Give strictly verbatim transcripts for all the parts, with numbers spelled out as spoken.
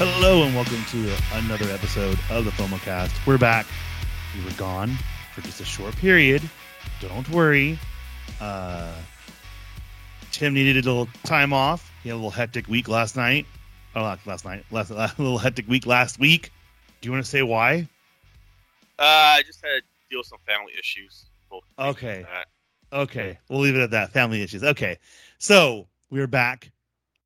Hello and welcome to another episode of the FOMO Cast. We're back. We were gone for just a short period. Don't worry. Uh, Tim needed a little time off. He had a little hectic week last night. Oh, not last night. Last, a little hectic week last week. Do you want to say why? Uh, I just had to deal with some family issues. We'll okay. Okay. We'll leave it at that. Family issues. Okay. So we're back.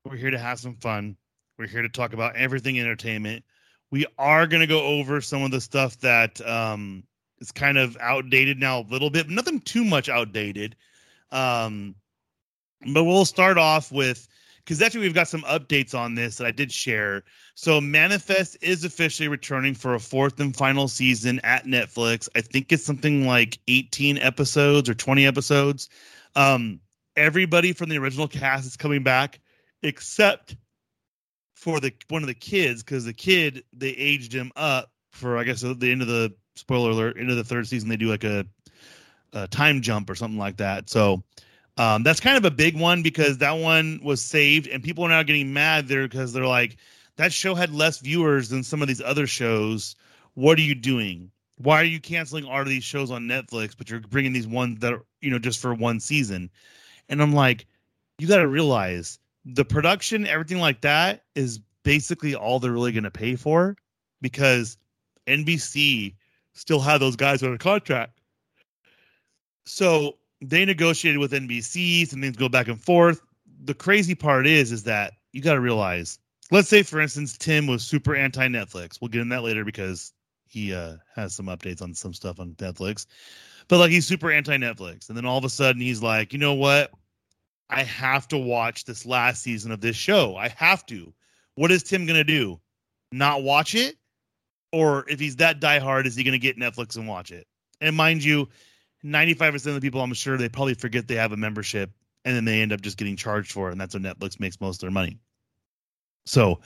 We're here to have some fun. We're here to talk about everything entertainment. We are going to go over some of the stuff that um, is kind of outdated now a little bit, but nothing too much outdated. Um, but we'll start off with, because actually we've got some updates on this that I did share. So Manifest is officially returning for a fourth and final season at Netflix. I think it's something like eighteen episodes or twenty episodes. Um, everybody from the original cast is coming back, except for the one of the kids, because the kid, they aged him up for, I guess, the end of the, spoiler alert, end of the third season, they do like a, a time jump or something like that. So um, that's kind of a big one, because that one was saved, and people are now getting mad there because they're like, that show had less viewers than some of these other shows. What are you doing? Why are you canceling all of these shows on Netflix, but you're bringing these ones that are, you know, just for one season? And I'm like, you got to realize the production, everything like that, is basically all they're really going to pay for, because N B C still had those guys on a contract. So they negotiated with N B C. Some things go back and forth. The crazy part is, is that you got to realize, let's say, for instance, Tim was super anti-Netflix. We'll get in that later because he uh, has some updates on some stuff on Netflix. But like, he's super anti-Netflix. And then all of a sudden he's like, you know what? I have to watch this last season of this show. I have to. What is Tim going to do? Not watch it? Or if he's that diehard, is he going to get Netflix and watch it? And mind you, ninety-five percent of the people, I'm sure, they probably forget they have a membership, and then they end up just getting charged for it. And that's what Netflix makes most of their money. So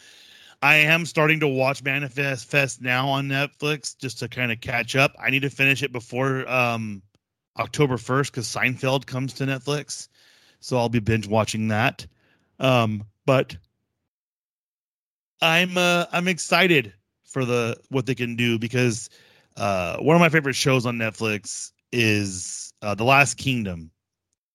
I am starting to watch Manifest Fest now on Netflix just to kind of catch up. I need to finish it before um, October first, because Seinfeld comes to Netflix. So I'll be binge watching that. Um, but I'm uh, I'm excited for the what they can do, because uh, one of my favorite shows on Netflix is uh, The Last Kingdom.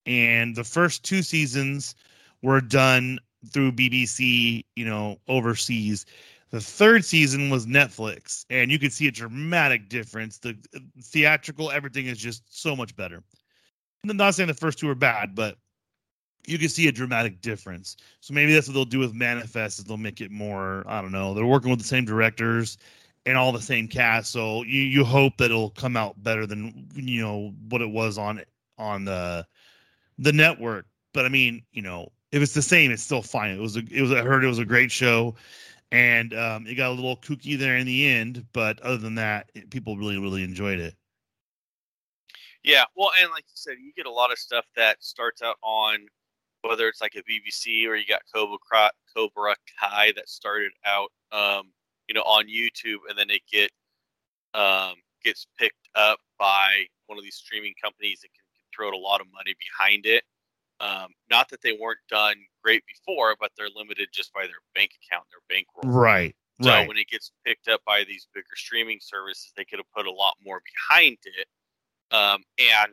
And the first two seasons were done through B B C, you know, overseas. The third season was Netflix, and you could see a dramatic difference. The theatrical, everything is just so much better. And I'm not saying the first two are bad, but you can see a dramatic difference. So maybe that's what they'll do with Manifest, is they'll make it more, I don't know, they're working with the same directors and all the same cast. So you, you hope that it'll come out better than, you know, what it was on, on the, the network. But I mean, you know, if it's the same, it's still fine. It was, a, it was, I heard it was a great show, and um, it got a little kooky there in the end, but other than that, it, people really, really enjoyed it. Yeah. Well, and like you said, you get a lot of stuff that starts out on, whether it's like a B B C, or you got Cobra Kai, Cobra Kai that started out, um, you know, on YouTube, and then it get um, gets picked up by one of these streaming companies that can, can throw a lot of money behind it. Um, not that they weren't done great before, but they're limited just by their bank account, their bankroll. Right. So right. When it gets picked up by these bigger streaming services, they could have put a lot more behind it. Um, and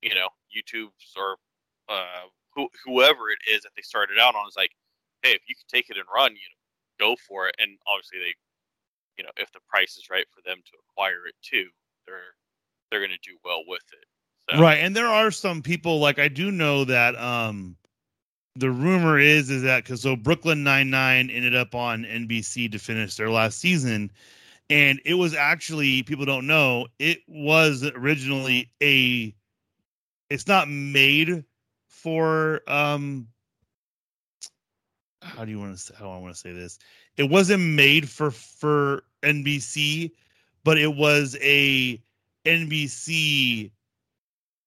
you know, YouTube's or uh, whoever it is that they started out on is like, hey, if you can take it and run, you know, go for it. And obviously they, you know, if the price is right for them to acquire it too, they're, they're going to do well with it. So. Right. And there are some people, like, I do know that um, the rumor is, is that, cause so Brooklyn Nine-Nine ended up on N B C to finish their last season. And it was actually, people don't know, it was originally a, it's not made for um how do you want to say, how I want to say this it wasn't made for for N B C, but it was a N B C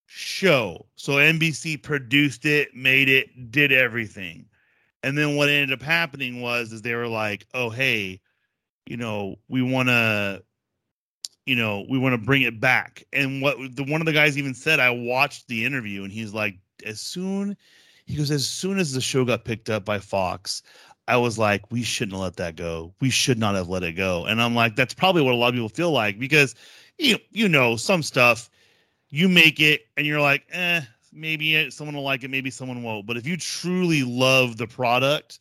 show, so N B C produced it, made it, did everything. And then what ended up happening was is they were like, oh hey, you know, we want to you know we want to bring it back. And what the one of the guys even said, I watched the interview, and he's like, as soon, he goes, as soon as the show got picked up by Fox, I was like, we shouldn't have let that go. We should not have let it go. And I'm like, that's probably what a lot of people feel like, because you you know, some stuff you make it and you're like, eh, maybe someone will like it, maybe someone won't. But if you truly love the product,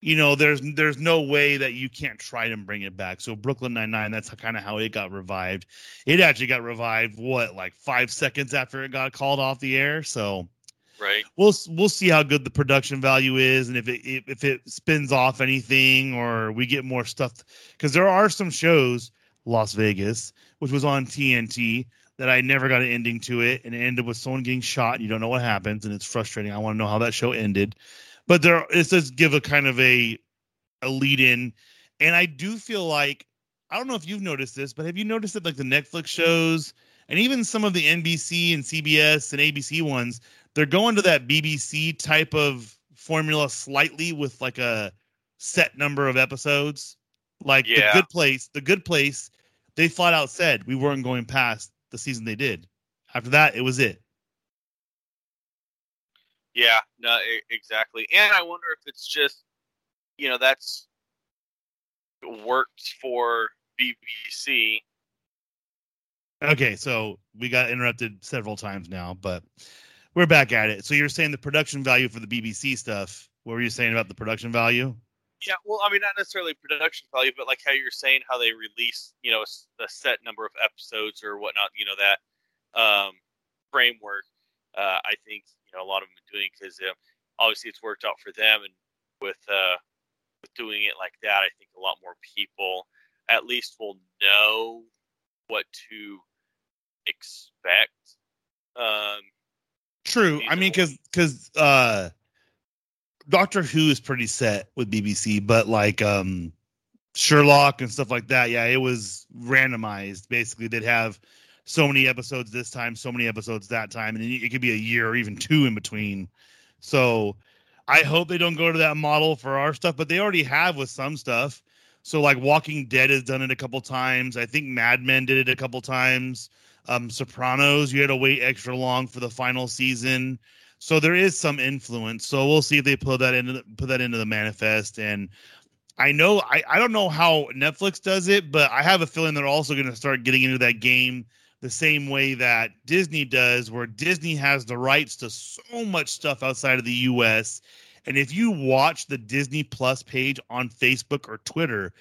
you know, there's there's no way that you can't try to bring it back. So Brooklyn Nine-Nine, that's kind of how it got revived. It actually got revived, what, like five seconds after it got called off the air. So right, we'll we'll see how good the production value is, and if it if it spins off anything, or we get more stuff, because there are some shows, Las Vegas, which was on T N T, that I never got an ending to it, and it ended with someone getting shot. And you don't know what happens, and it's frustrating. I want to know how that show ended. But there, it does give a kind of a, a lead in. And I do feel like, I don't know if you've noticed this, but have you noticed that like the Netflix shows and even some of the N B C and C B S and A B C ones, they're going to that B B C type of formula slightly, with like a set number of episodes. Like yeah. The Good Place, The Good Place, they flat out said we weren't going past the season they did. After that, it was it. Yeah, no, exactly. And I wonder if it's just, you know, that's worked for B B C. Okay, so we got interrupted several times now, but we're back at it. So you're saying the production value for the B B C stuff. What were you saying about the production value? Yeah, well, I mean, not necessarily production value, but like how you're saying how they release, you know, a set number of episodes or whatnot, you know, that um, framework, uh, I think, you know, a lot of them are doing, because um, obviously it's worked out for them, and with uh, with doing it like that, I think a lot more people at least will know what to expect. Um, True. I mean, because because uh, Doctor Who is pretty set with B B C, but like um, Sherlock and stuff like that, yeah, it was randomized. Basically, they'd have so many episodes this time, so many episodes that time, and it could be a year or even two in between. So I hope they don't go to that model for our stuff, but they already have with some stuff. So like Walking Dead has done it a couple times. I think Mad Men did it a couple times. Um, Sopranos, you had to wait extra long for the final season. So there is some influence. So we'll see if they put that into the, put that into the manifest. And I know, I, I don't know how Netflix does it, but I have a feeling they're also going to start getting into that game the same way that Disney does, where Disney has the rights to so much stuff outside of the U S. And if you watch the Disney Plus page on Facebook or Twitter,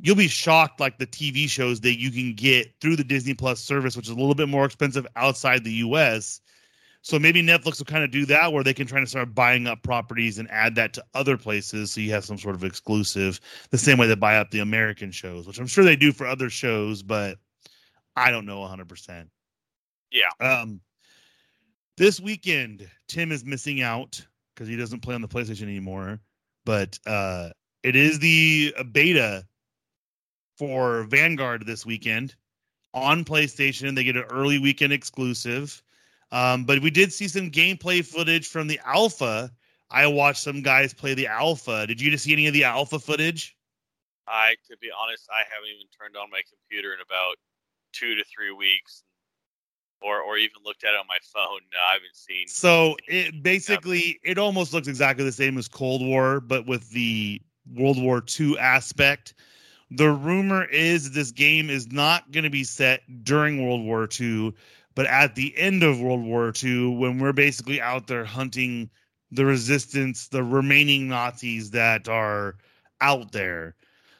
you'll be shocked, like the T V shows that you can get through the Disney Plus service, which is a little bit more expensive outside the U S. So maybe Netflix will kind of do that, where they can try to start buying up properties and add that to other places, so you have some sort of exclusive, the same way they buy up the American shows, which I'm sure they do for other shows, but I don't know one hundred percent. Yeah. Um, this weekend, Tim is missing out because he doesn't play on the PlayStation anymore. But uh, it is the beta for Vanguard this weekend on PlayStation. They get an early weekend exclusive. Um, but we did see some gameplay footage from the alpha. I watched some guys play the alpha. Did you just see any of the alpha footage? I, to be honest, I haven't even turned on my computer in about two to three weeks, or or even looked at it on my phone. No, I haven't seen. So it basically, it almost looks exactly the same as Cold War, but with the World War Two aspect. The rumor is this game is not going to be set during World War Two, but at the end of World War Two, when we're basically out there hunting the resistance, the remaining Nazis that are out there.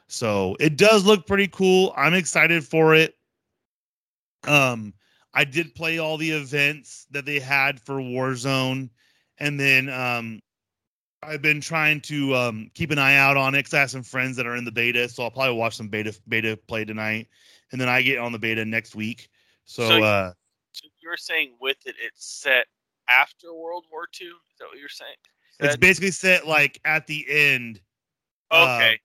So it does look pretty cool. I'm excited for it. Um, I did play all the events that they had for Warzone, and then um, I've been trying to um, keep an eye out on it, because I have some friends that are in the beta, so I'll probably watch some beta beta play tonight, and then I get on the beta next week. So, so, uh, so you're saying with it, it's set after World War Two? Is that what you're saying? That- it's basically set like at the end. Okay. Uh,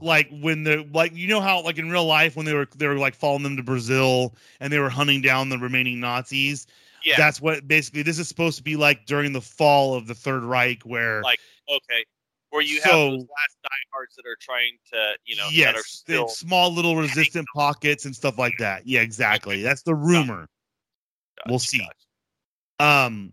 Like when they're like, you know how like in real life when they were they were like following them to Brazil and they were hunting down the remaining Nazis. Yeah, that's what basically this is supposed to be like during the fall of the Third Reich, where like okay, where you so, have those last diehards that are trying to you know yes, that are still small little resistant pockets and stuff like that. Yeah, exactly. That's the rumor. Gosh, we'll see. Gosh. Um,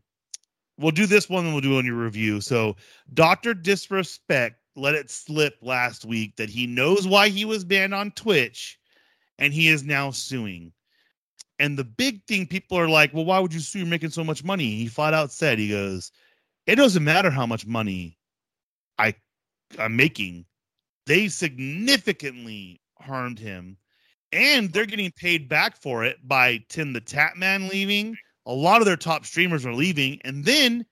we'll do this one and we'll do on your review. So, Doctor Disrespect let it slip last week that he knows why he was banned on Twitch, and he is now suing. And the big thing, people are like, well, why would you sue? You're making so much money. He flat out said, he goes, it doesn't matter how much money I, I'm making. They significantly harmed him, and they're getting paid back for it by Tim the Tatman leaving. A lot of their top streamers are leaving, and then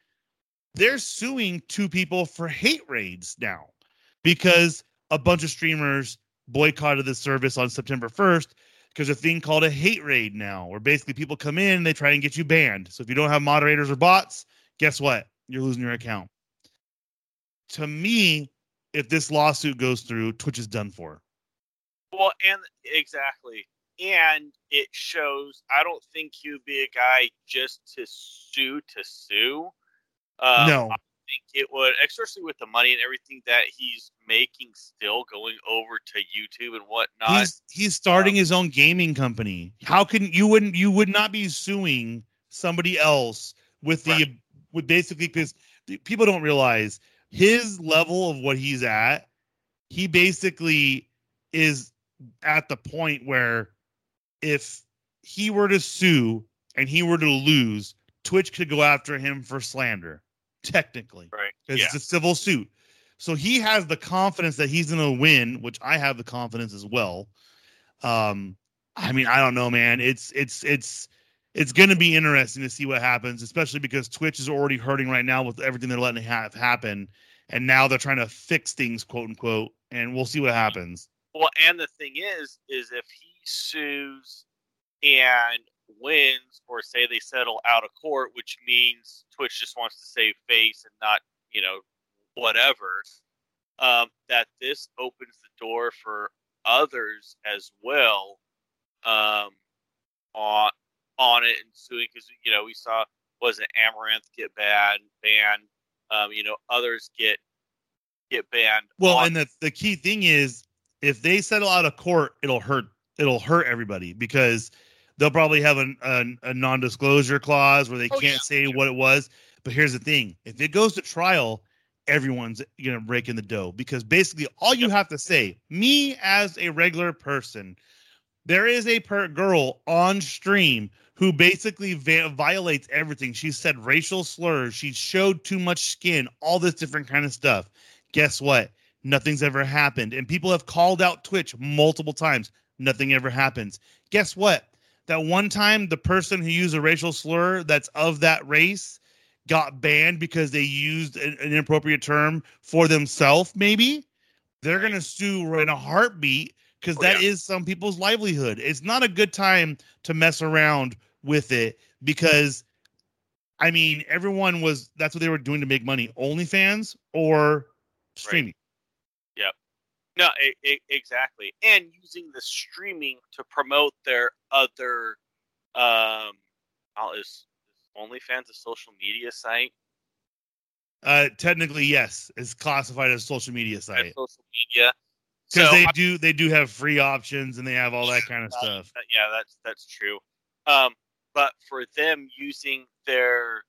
they're suing two people for hate raids now because a bunch of streamers boycotted the service on September first because a thing called a hate raid now, where basically people come in and they try and get you banned. So if you don't have moderators or bots, guess what? You're losing your account. To me, if this lawsuit goes through, Twitch is done for. Well, and exactly. And it shows, I don't think he'd be a guy just to sue to sue. Um, no. I think it would, especially with the money and everything that he's making still going over to YouTube and whatnot. He's, he's starting um, his own gaming company. How can you wouldn't you would not be suing somebody else with the right. with basically, because people don't realize his level of what he's at. He basically is at the point where if he were to sue and he were to lose, Twitch could go after him for slander, technically. Right. Because yeah. It's a civil suit. So he has the confidence that he's going to win, which I have the confidence as well. Um, I mean, I don't know, man. It's it's it's it's going to be interesting to see what happens, especially because Twitch is already hurting right now with everything they're letting have happen. And now they're trying to fix things, quote unquote, and we'll see what happens. Well, and the thing is, is if he sues and wins, or say they settle out of court, which means Twitch just wants to save face and not, you know, whatever, um, that this opens the door for others as well um, on on it and suing, because, you know, we saw, was it Amaranth get banned, banned, um, you know, others get get banned. Well, on- and the, the key thing is, if they settle out of court, it'll hurt. It'll hurt everybody because they'll probably have an, an, a non-disclosure clause where they oh, can't yeah. say what it was. But here's the thing. If it goes to trial, everyone's going to break in the dough because basically all you have to say, me as a regular person, there is a per- girl on stream who basically va- violates everything. She said racial slurs. She showed too much skin, all this different kind of stuff. Guess what? Nothing's ever happened. And people have called out Twitch multiple times. Nothing ever happens. Guess what? That one time, the person who used a racial slur that's of that race got banned because they used an inappropriate term for themselves, maybe. They're going to sue in a heartbeat because oh, that yeah. is some people's livelihood. It's not a good time to mess around with it because, I mean, everyone was, that's what they were doing to make money. OnlyFans or streaming. Right. Yep. No, it, it, exactly. And using the streaming to promote their other, um, oh, is OnlyFans a social media site? Uh, technically, yes. It's classified as a social media site. It's social media. Because so, they I, do, they do have free options and they have all that kind of uh, stuff. That, yeah, that's that's true. Um, but for them using their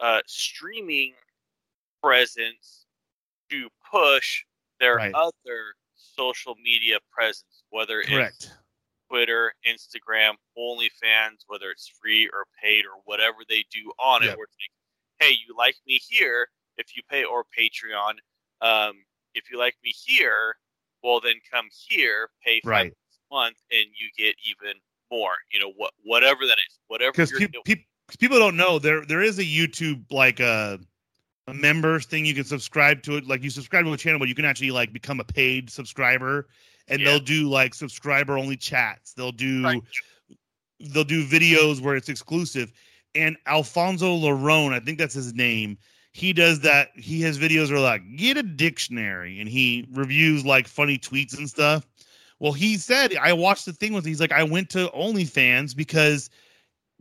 uh streaming presence to push their right. other social media presence, whether Correct. it's Twitter, Instagram, OnlyFans, whether it's free or paid or whatever they do on yep. it, where it's like, hey, you like me here if you pay, or Patreon. Um, if you like me here, well, then come here, pay five right. a month, and you get even more. You know, what, whatever that is, whatever. Because pe- pe- people don't know there, there is a YouTube like a. Uh... a members thing you can subscribe to. It like you subscribe to a channel, but you can actually like become a paid subscriber, and yeah. they'll do like subscriber only chats. They'll do right. they'll do videos where it's exclusive. And Alfonso Lerone, I think that's his name, he does that. He has videos where like get a dictionary, and he reviews like funny tweets and stuff. Well, he said I watched the thing with. He's like I went to OnlyFans because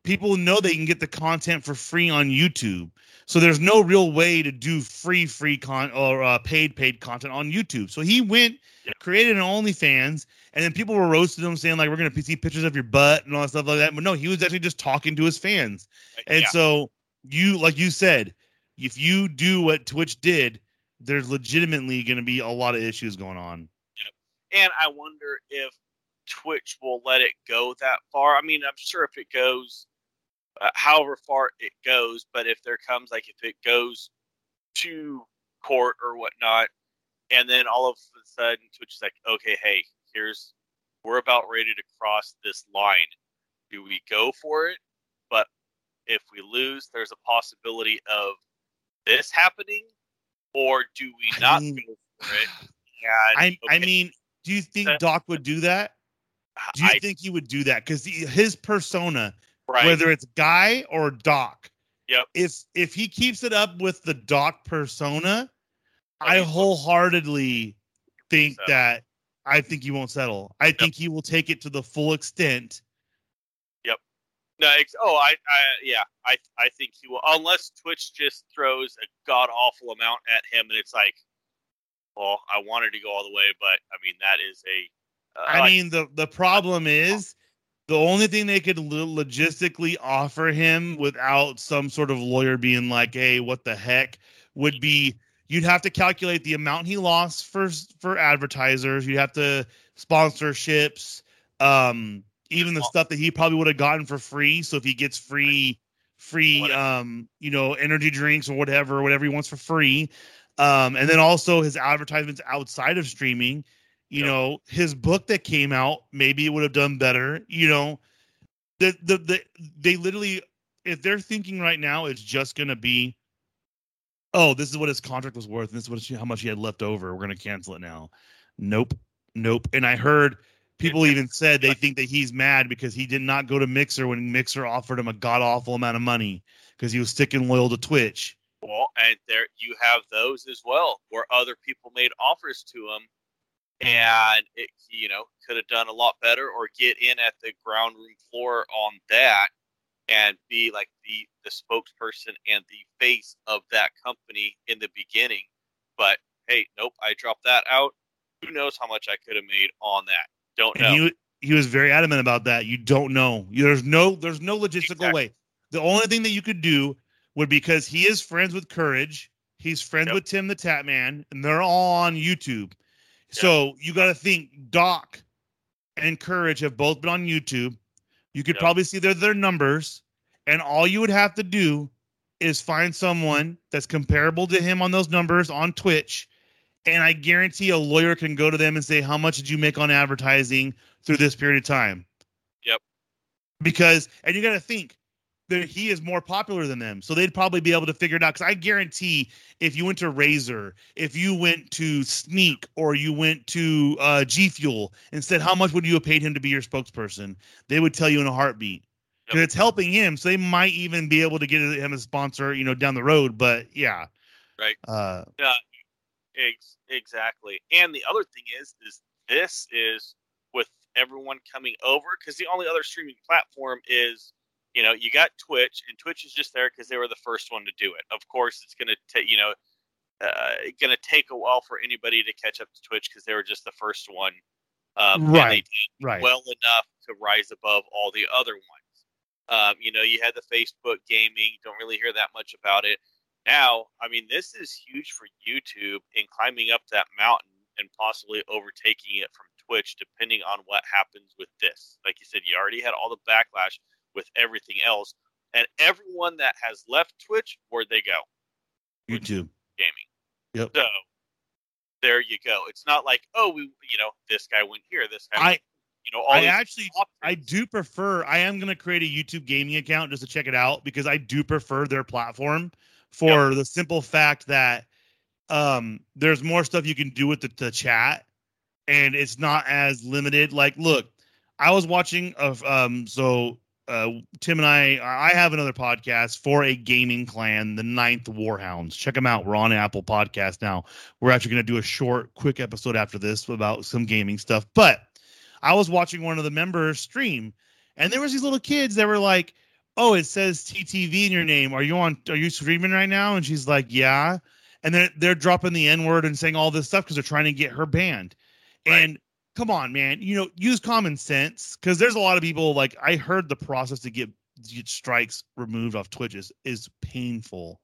people know they can get the content for free on YouTube. So there's no real way to do free, free con or uh, paid, paid content on YouTube. So he went, yeah. created an OnlyFans, and then people were roasting him saying like, we're going to see pictures of your butt and all that stuff like that. But no, he was actually just talking to his fans. And yeah. so you, like you said, if you do what Twitch did, there's legitimately going to be a lot of issues going on. Yep. And I wonder if Twitch will let it go that far. I mean, I'm sure if it goes uh, however far it goes, but if there comes, like if it goes to court or whatnot, and then all of a sudden Twitch is like, okay, hey, here's, we're about ready to cross this line. Do we go for it? But if we lose, there's a possibility of this happening, or do we not I mean, go for it? And, I, okay. I mean, do you think Doc would do that? Do you I, think he would do that? Because his persona, right. whether it's Guy or Doc, yep. if if he keeps it up with the Doc persona, I, I wholeheartedly think so. that I think he won't settle. I yep. think he will take it to the full extent. No, it's, oh, I, I, yeah, I, I think he will, unless Twitch just throws a god awful amount at him, and it's like, well, I wanted to go all the way, but I mean, that is a. Uh, I like, mean, the the problem is the only thing they could logistically offer him without some sort of lawyer being like, "Hey, what the heck?" would be you'd have to calculate the amount he lost for for advertisers. You'd have to sponsorships. Um. Even the stuff that he probably would have gotten for free. So if he gets free, free, whatever. um, you know, energy drinks or whatever, whatever he wants for free. Um, and then also his advertisements outside of streaming, you yep. know, his book that came out, maybe it would have done better. You know, the, the, the, they literally, if they're thinking right now, it's just going to be, oh, this is what his contract was worth. And this is what, how much he had left over. We're going to cancel it now. Nope. Nope. And I heard, people even said they think that he's mad because he did not go to Mixer when Mixer offered him a god-awful amount of money because he was sticking loyal to Twitch. Well, and there you have those as well, where other people made offers to him, and it, you know, could have done a lot better or get in at the ground room floor on that and be like the, the spokesperson and the face of that company in the beginning. But, hey, nope, I dropped that out. Who knows how much I could have made on that. Don't know. And he, he was very adamant about that. You don't know. There's no there's no logistical exactly. way. The only thing that you could do would, because he is friends with Courage, he's friends yep. with Tim the Tatman, and they're all on YouTube. Yep. So you got to think Doc and Courage have both been on YouTube. You could yep. probably see their, their numbers, and all you would have to do is find someone that's comparable to him on those numbers on Twitch. And I guarantee a lawyer can go to them and say, how much did you make on advertising through this period of time? Yep. Because, and you got to think that he is more popular than them. So they'd probably be able to figure it out. Because I guarantee if you went to Razor, if you went to Sneak, or you went to uh, G Fuel and said, how much would you have paid him to be your spokesperson? They would tell you in a heartbeat. Because yep. it's helping him. So they might even be able to get him a sponsor, you know, down the road. But yeah. Right. Uh, yeah. Exactly. And the other thing is, is this is with everyone coming over, because the only other streaming platform is, you know, you got Twitch, and Twitch is just there because they were the first one to do it. Of course, it's going to take, you know, uh, going to take a while for anybody to catch up to Twitch because they were just the first one. Um, right. And they did right. well enough to rise above all the other ones. Um, you know, you had the Facebook gaming. Don't really hear that much about it. Now, I mean, this is huge for YouTube in climbing up that mountain and possibly overtaking it from Twitch, depending on what happens with this. Like you said, you already had all the backlash with everything else. And everyone that has left Twitch, where'd they go? YouTube. Gaming. Yep. So, there you go. It's not like, oh, we, you know, this guy went here, this guy I, went, you know, all I these actually, options. I do prefer, I am going to create a YouTube gaming account just to check it out because I do prefer their platform. For yep. the simple fact that um, there's more stuff you can do with the, the chat, and it's not as limited. Like, look, I was watching of um, so uh, Tim and I. I have another podcast for a gaming clan, the Ninth Warhounds. Check them out. We're on Apple Podcast now. We're actually going to do a short, quick episode after this about some gaming stuff. But I was watching one of the members stream, and there was these little kids that were like, oh, it says T T V in your name. Are you on? Are you streaming right now? And she's like, yeah. And they're, they're dropping the N-word and saying all this stuff because they're trying to get her banned. Right. And come on, man. You know, use common sense, because there's a lot of people, like, I heard the process to get, to get strikes removed off Twitch is, is painful.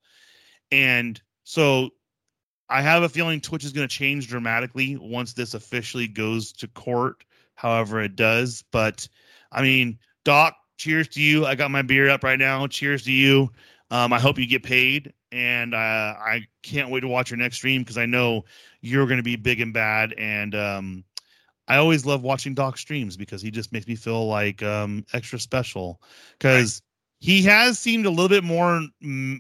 And so I have a feeling Twitch is going to change dramatically once this officially goes to court, however it does. But, I mean, Doc, cheers to you. I got my beer up right now. Cheers to you. Um, I hope you get paid. And uh, I can't wait to watch your next stream because I know you're going to be big and bad. And um, I always love watching Doc streams because he just makes me feel like um, extra special because right. he has seemed a little bit more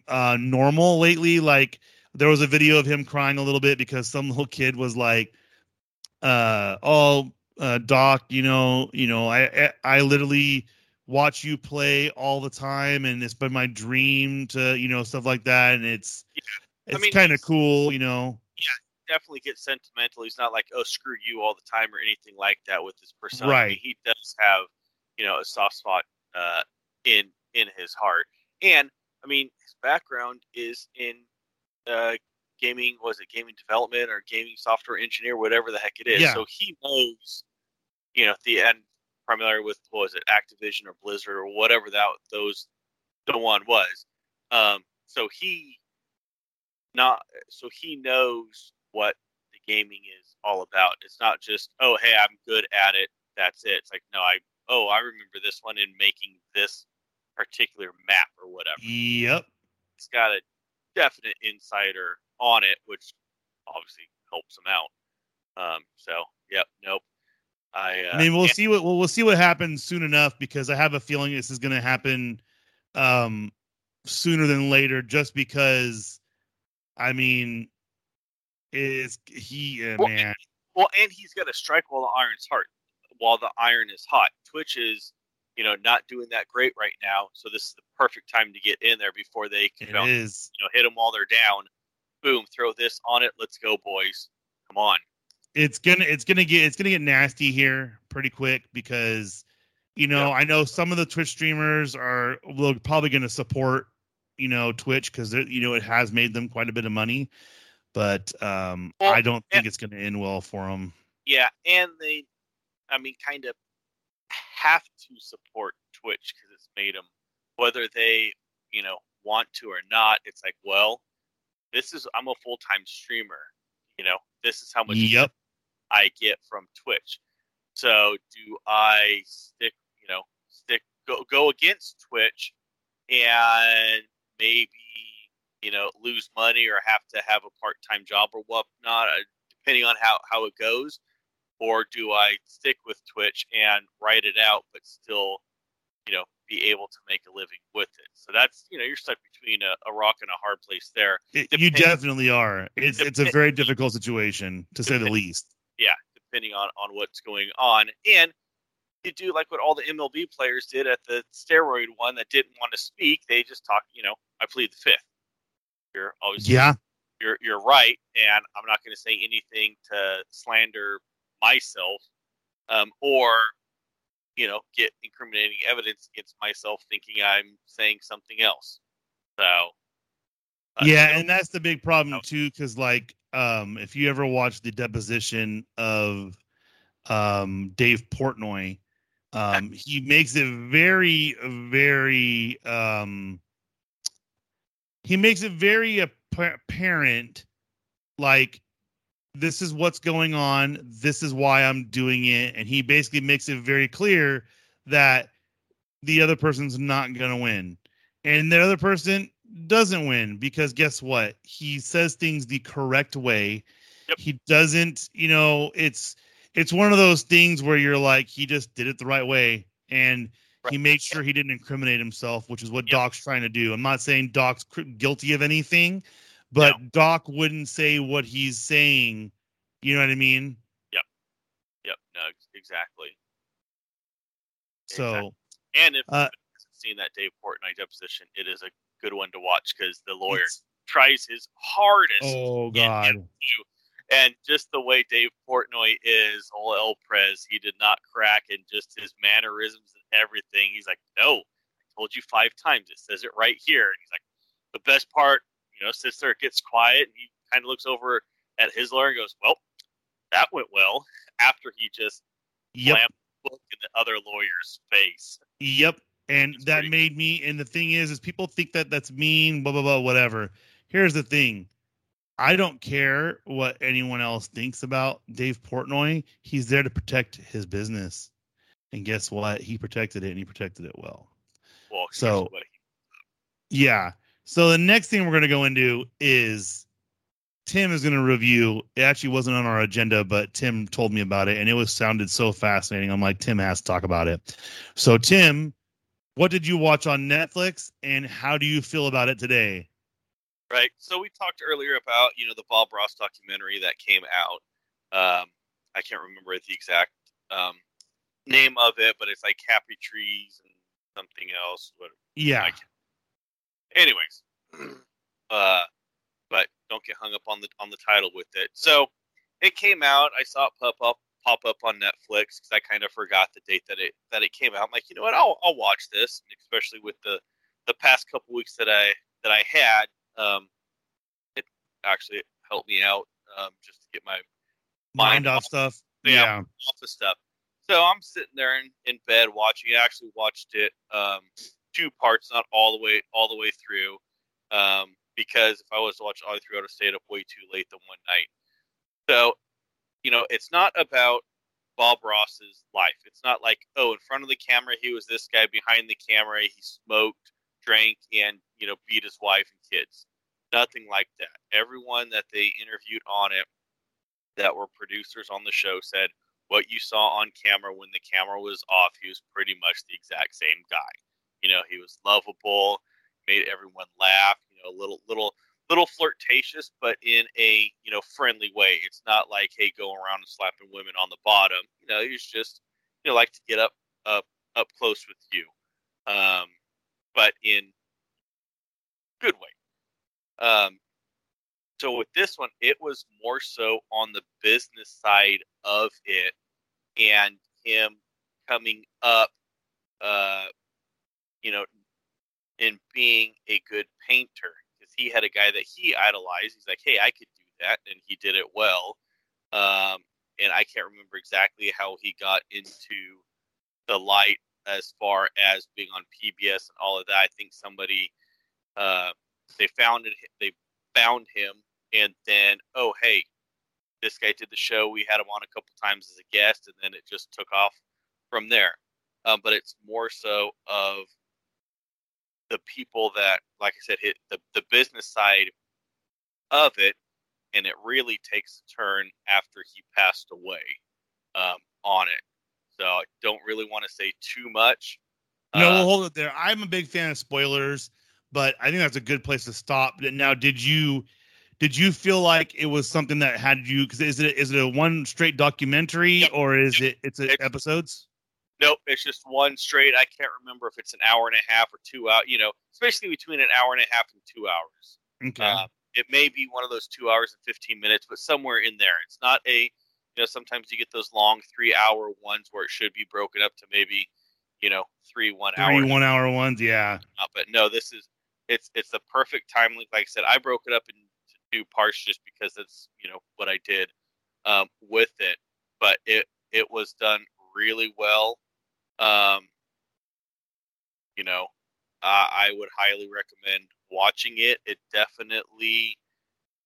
uh, normal lately. Like, there was a video of him crying a little bit because some little kid was like, uh, oh, uh, Doc, you know, you know, I, I literally watch you play all the time. And it's been my dream to, you know, stuff like that. And it's, yeah. it's I mean, kind of cool, you know? Yeah, definitely get sentimental. He's not like, oh, screw you all the time or anything like that with his persona. Right. I mean, he does have, you know, a soft spot uh, in, in his heart. And I mean, his background is in, uh gaming was it gaming development or gaming software engineer, whatever the heck it is. Yeah. So he knows, you know, the end primarily with what was it, Activision or Blizzard or whatever that those the one was. Um so he not so he knows what the gaming is all about. It's not just, oh hey, I'm good at it, that's it. It's like, no, I oh I remember this one in making this particular map or whatever. Yep. It's got a definite insider on it, which obviously helps him out. Um, so, yep, nope. I, uh, I mean, we'll see what we'll, we'll see what happens soon enough because I have a feeling this is going to happen um, sooner than later. Just because, I mean, is he uh, well, man? And, well, and he's got to strike while the iron's hot. While the iron is hot, Twitch is, you know, not doing that great right now. So this is the perfect time to get in there before they can, you know, hit them while they're down. Boom, throw this on it. Let's go, boys. Come on. It's gonna, it's gonna get, it's gonna get nasty here pretty quick because, you know, yeah. I know some of the Twitch streamers are will probably going to support, you know, Twitch because you know it has made them quite a bit of money, but um, well, I don't think yeah. it's going to end well for them. Yeah, and they, I mean, kind of have to support Twitch because it's made them. Whether they, you know, want to or not, it's like, well, this is, I'm a full-time streamer. You know, this is how much yep. I get from Twitch. So do I stick, you know, stick, go, go against Twitch and maybe, you know, lose money or have to have a part-time job or whatnot, depending on how, how it goes? Or do I stick with Twitch and write it out, but still, you know, be able to make a living with it? So that's, you know, you're stuck between a, a rock and a hard place there. It, depending, you definitely are. It's depending, it's a very difficult situation to say the least. Yeah, depending on, on what's going on. And you do like what all the M L B players did at the steroid one that didn't want to speak. They just talk, you know, I plead the fifth. You're always yeah. You're you're right, and I'm not going to say anything to slander myself um, or you know, get incriminating evidence against myself thinking I'm saying something else. So, uh, yeah, you know, and that's the big problem no. too, because like, um, if you ever watch the deposition of um, Dave Portnoy, um, he makes it very, very, um, he makes it very apparent, like, this is what's going on. This is why I'm doing it. And he basically makes it very clear that the other person's not going to win. And the other person doesn't win because guess what? He says things the correct way. Yep. He doesn't, you know, it's, it's one of those things where you're like, he just did it the right way. And right. he made sure he didn't incriminate himself, which is what yep. Doc's trying to do. I'm not saying Doc's guilty of anything, but no. Doc wouldn't say what he's saying. You know what I mean? Yep. Yep. No, exactly. So, exactly. And if uh, you've seen that Dave Portnoy deposition, it is a good one to watch because the lawyer tries his hardest. Oh, God. And just the way Dave Portnoy is, old El Prez, he did not crack, and just his mannerisms and everything. He's like, no, I told you five times. It says it right here. And he's like, the best part. You know, sits there, gets quiet, and he kind of looks over at his lawyer and goes, well, that went well, after he just yep. slammed the book in the other lawyer's face. Yep, and it's that made cool. me, and the thing is, is people think that that's mean, blah, blah, blah, whatever. Here's the thing. I don't care what anyone else thinks about Dave Portnoy. He's there to protect his business. And guess what? He protected it, and he protected it well. Well, so, yeah. So the next thing we're going to go into is Tim is going to review. It actually wasn't on our agenda, but Tim told me about it, and it was sounded so fascinating. I'm like, Tim has to talk about it. So, Tim, what did you watch on Netflix, and how do you feel about it today? Right. So we talked earlier about, you know, the Bob Ross documentary that came out. Um, I can't remember the exact um, name of it, but it's like Happy Trees and something else. But yeah. Anyways, uh, but don't get hung up on the on the title with it. So it came out. I saw it pop up pop up on Netflix because I kind of forgot the date that it that it came out. I'm like, you know what? I'll I'll watch this, especially with the the past couple weeks that I that I had. Um, it actually helped me out um, just to get my mind, mind off stuff. Yeah, yeah. Off the stuff. So I'm sitting there in, in bed watching. I actually watched it um, two parts, not all the way all the way through, um, because if I was to watch all the way through, I would have stayed up way too late the one night. So, you know, it's not about Bob Ross's life. It's not like, oh, in front of the camera he was this guy, behind the camera he smoked, drank, and, you know, beat his wife and kids. Nothing like that. Everyone that they interviewed on it that were producers on the show said what you saw on camera when the camera was off, he was pretty much the exact same guy. You know, he was lovable, made everyone laugh, you know, a little, little, little flirtatious, but in a, you know, friendly way. It's not like, hey, go around and slapping women on the bottom. You know, he was just, you know, like to get up, up, up close with you. Um, but in good way. Um, so with this one, it was more so on the business side of it and him coming up, uh, you know, in being a good painter. Because he had a guy that he idolized. He's like, hey, I could do that. And he did it well. Um, and I can't remember exactly how he got into the light as far as being on P B S and all of that. I think somebody... Uh, they found it, they found him, and then, oh, hey, this guy did the show. We had him on a couple times as a guest, and then it just took off from there. Um, but it's more so of the people that, like I said, hit the, the business side of it, and it really takes a turn after he passed away um, on it. So I don't really want to say too much. No, uh, we'll hold it there. I'm a big fan of spoilers. But I think that's a good place to stop. Now, did you did you feel like it was something that had you? Because is it is it a one straight documentary yep. or is it it's, a it's episodes? Nope, it's just one straight. I can't remember if it's an hour and a half or two hours. You know, it's basically between an hour and a half and two hours. Okay, uh, it may be one of those two hours and fifteen minutes, but somewhere in there. It's not a you know. Sometimes you get those long three hour ones where it should be broken up to maybe you know three one three, hour three one hour ones. Yeah, uh, but no, this is. It's it's the perfect time. Like I said, I broke it up into two parts just because that's, you know, what I did um, with it. But it it was done really well. Um, you know, uh, I would highly recommend watching it. It definitely,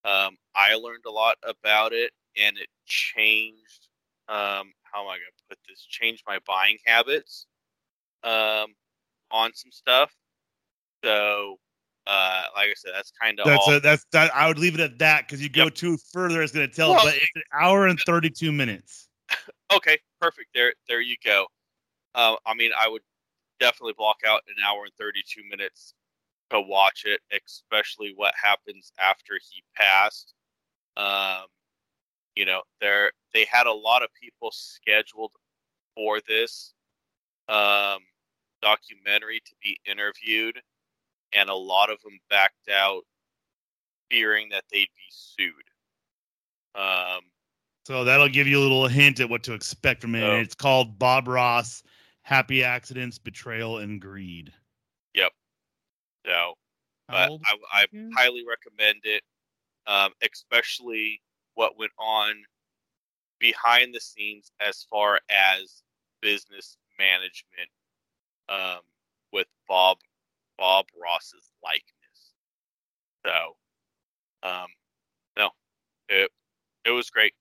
um, I learned a lot about it, and it changed, um, how am I going to put this, changed my buying habits um, on some stuff. So... Uh, like I said, that's kind of that's all. A, that's that. I would leave it at that because you go yep. too further, it's going to tell. Well, but it's an hour and thirty-two minutes. Okay, perfect. There, there you go. Uh, I mean, I would definitely block out an hour and thirty-two minutes to watch it, especially what happens after he passed. Um, you know, there they had a lot of people scheduled for this um documentary to be interviewed. And a lot of them backed out, fearing that they'd be sued. Um, so that'll give you a little hint at what to expect from it. So, it's called Bob Ross, Happy Accidents, Betrayal, and Greed. Yep. So but I, I highly recommend it, um, especially what went on behind the scenes as far as business management um, with Bob Bob Ross's likeness. So, um, no, It it was great.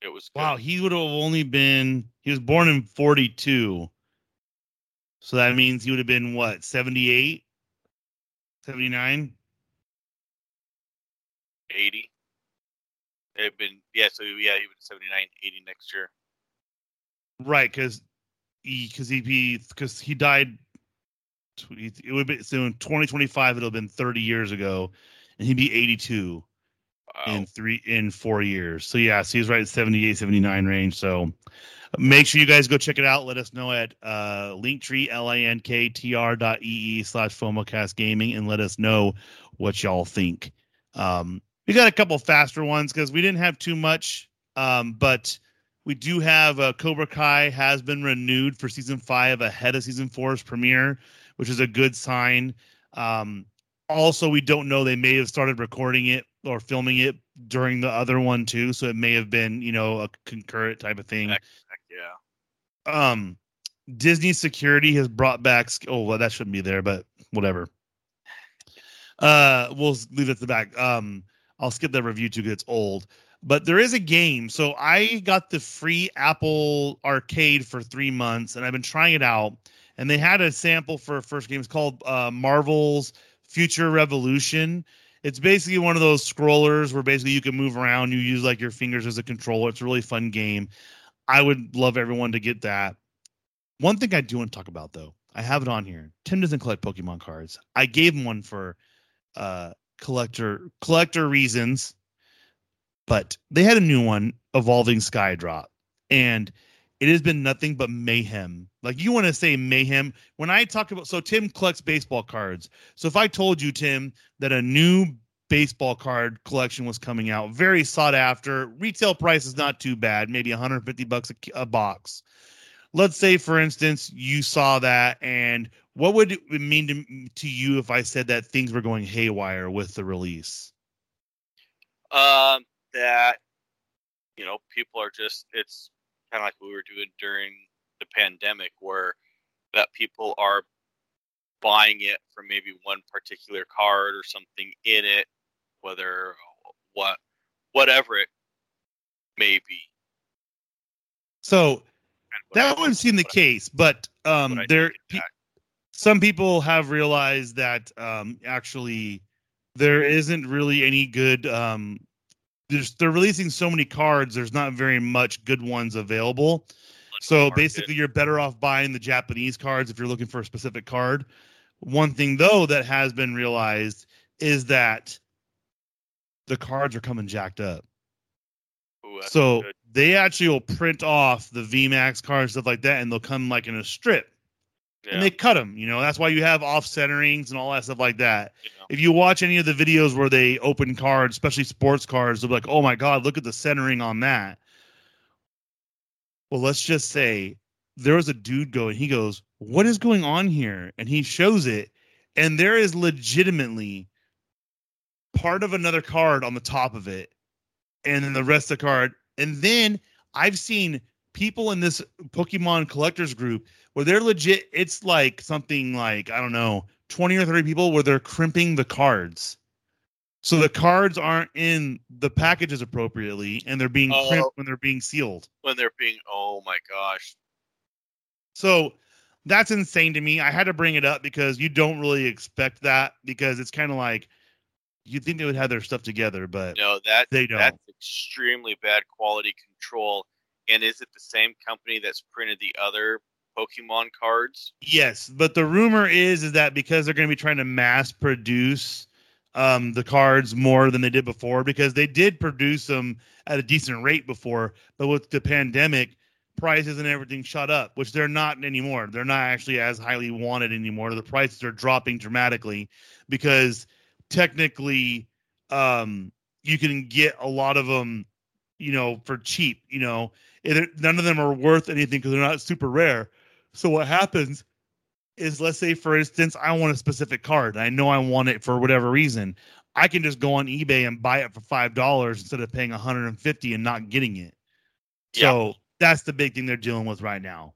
It was good. Wow. He would have only been. He was born in forty-two, so that means he would have been what, seventy-eight, seventy-nine, eighty. It'd been yeah. So yeah, he would seventy-nine, eighty next year. Right, because he because he because he died. It would be so in twenty twenty-five. It'll have been thirty years ago, and he'd be eighty-two. Wow. in three in four years. So yeah, so he's right at seventy-eight, seventy-nine range. So make sure you guys go check it out. Let us know at uh linktree linktr.ee slash FOMOcast gaming and let us know what y'all think. Um we got a couple faster ones because we didn't have too much, um but we do have uh, Cobra Kai has been renewed for season five ahead of season four's premiere, which is a good sign. Um also, we don't know, they may have started recording it or filming it during the other one too, so it may have been, you know, a concurrent type of thing. Yeah. Um, Disney security has brought back. Oh, well, that shouldn't be there, but whatever. Uh, we'll leave it at the back. Um, I'll skip that review too because it's old. But there is a game. So I got the free Apple Arcade for three months, and I've been trying it out. And they had a sample for a first game. It's called uh, Marvel's Future Revolution. It's basically one of those scrollers where basically you can move around. You use like your fingers as a controller. It's a really fun game. I would love everyone to get that. One thing I do want to talk about, though, I have it on here. Tim doesn't collect Pokemon cards. I gave him one for uh, collector collector reasons, but they had a new one, Evolving Skydrop, and it has been nothing but mayhem. Like, you want to say mayhem. When I talk about... So, Tim collects baseball cards. So, if I told you, Tim, that a new baseball card collection was coming out, very sought after, retail price is not too bad, maybe one hundred fifty bucks a, a box. Let's say, for instance, you saw that, and what would it mean to, to you if I said that things were going haywire with the release? Um, that, you know, people are just... It's... kind of like we were doing during the pandemic, where that people are buying it for maybe one particular card or something in it, whether what, whatever it may be. So that would seem the case, but um, there, pe- some people have realized that um, actually there isn't really any good, um, There's, they're releasing so many cards, there's not very much good ones available. So basically, you're better off buying the Japanese cards if you're looking for a specific card. One thing, though, that has been realized is that the cards are coming jacked up. Ooh, so good. They actually will print off the V MAX cards, stuff like that, and they'll come like in a strip. Yeah. And they cut them, you know. That's why you have off-centerings and all that stuff like that. Yeah. If you watch any of the videos where they open cards, especially sports cards, they'll be like, oh, my God, look at the centering on that. Well, let's just say there was a dude going, he goes, what is going on here? And he shows it, and there is legitimately part of another card on the top of it, and then the rest of the card. And then I've seen people in this Pokemon collectors group where they're legit, it's like something like, I don't know, twenty or thirty people where they're crimping the cards. So the cards aren't in the packages appropriately, and they're being oh, crimped when they're being sealed. When they're being, oh my gosh. So that's insane to me. I had to bring it up because you don't really expect that, because it's kind of like, you'd think they would have their stuff together, but no, that, they don't. That's extremely bad quality control. And is it the same company that's printed the other Pokemon cards? Yes, but the rumor is is that because they're going to be trying to mass produce um, the cards more than they did before, because they did produce them at a decent rate before, but with the pandemic, prices and everything shot up, which they're not anymore. They're not actually as highly wanted anymore. The prices are dropping dramatically because technically um, you can get a lot of them, you know, for cheap. You know, none of them are worth anything because they're not super rare. So what happens is, let's say, for instance, I want a specific card. I know I want it for whatever reason. I can just go on eBay and buy it for five dollars instead of paying one hundred fifty dollars and not getting it. Yeah. So that's the big thing they're dealing with right now.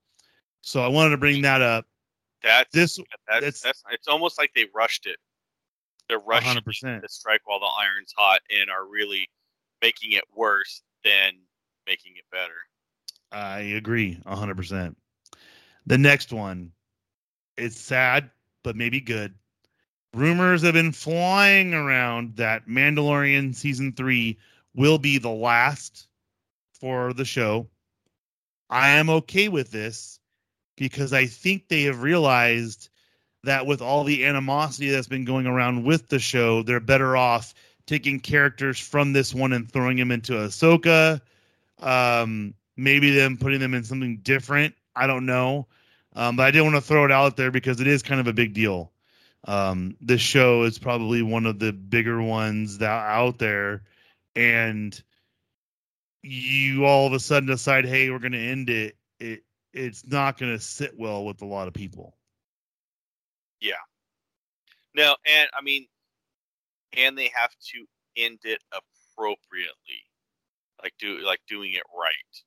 So I wanted to bring that up. That's, this, that's, that's, that's it's almost like they rushed it. They're rushing one hundred percent to strike while the iron's hot and are really making it worse than making it better. I agree one hundred percent. The next one, it's sad, but maybe good. Rumors have been flying around that Mandalorian Season three will be the last for the show. I am okay with this because I think they have realized that with all the animosity that's been going around with the show, they're better off taking characters from this one and throwing them into Ahsoka. Um, maybe them putting them in something different. I don't know. Um, but I did want to throw it out there because it is kind of a big deal. Um, this show is probably one of the bigger ones that out there. And you all of a sudden decide, hey, we're going to end it. It it's not going to sit well with a lot of people. Yeah. No, and I mean, and they have to end it appropriately, like do like doing it right.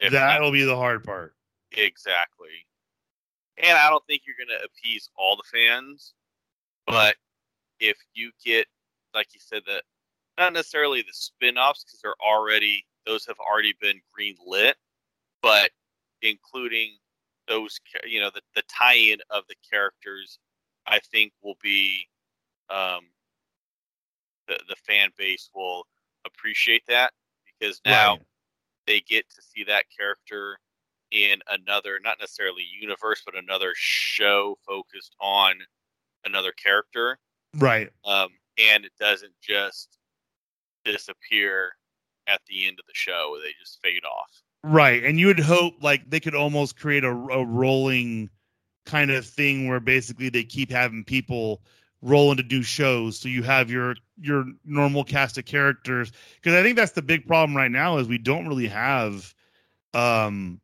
If That'll not, be the hard part. Exactly. And I don't think you're going to appease all the fans, but if you get, like you said, that not necessarily the spin-offs, because they're already, those have already been green-lit, but including those, you know, the, the tie-in of the characters, I think will be, um, the, the fan base will appreciate that, because now right. they get to see that character in another, not necessarily universe, but another show focused on another character. Right. Um, and it doesn't just disappear at the end of the show. They just fade off. Right. And you would hope like they could almost create a, a rolling kind of thing where basically they keep having people rolling to do shows. So you have your, your normal cast of characters. Cause I think that's the big problem right now is we don't really have, um,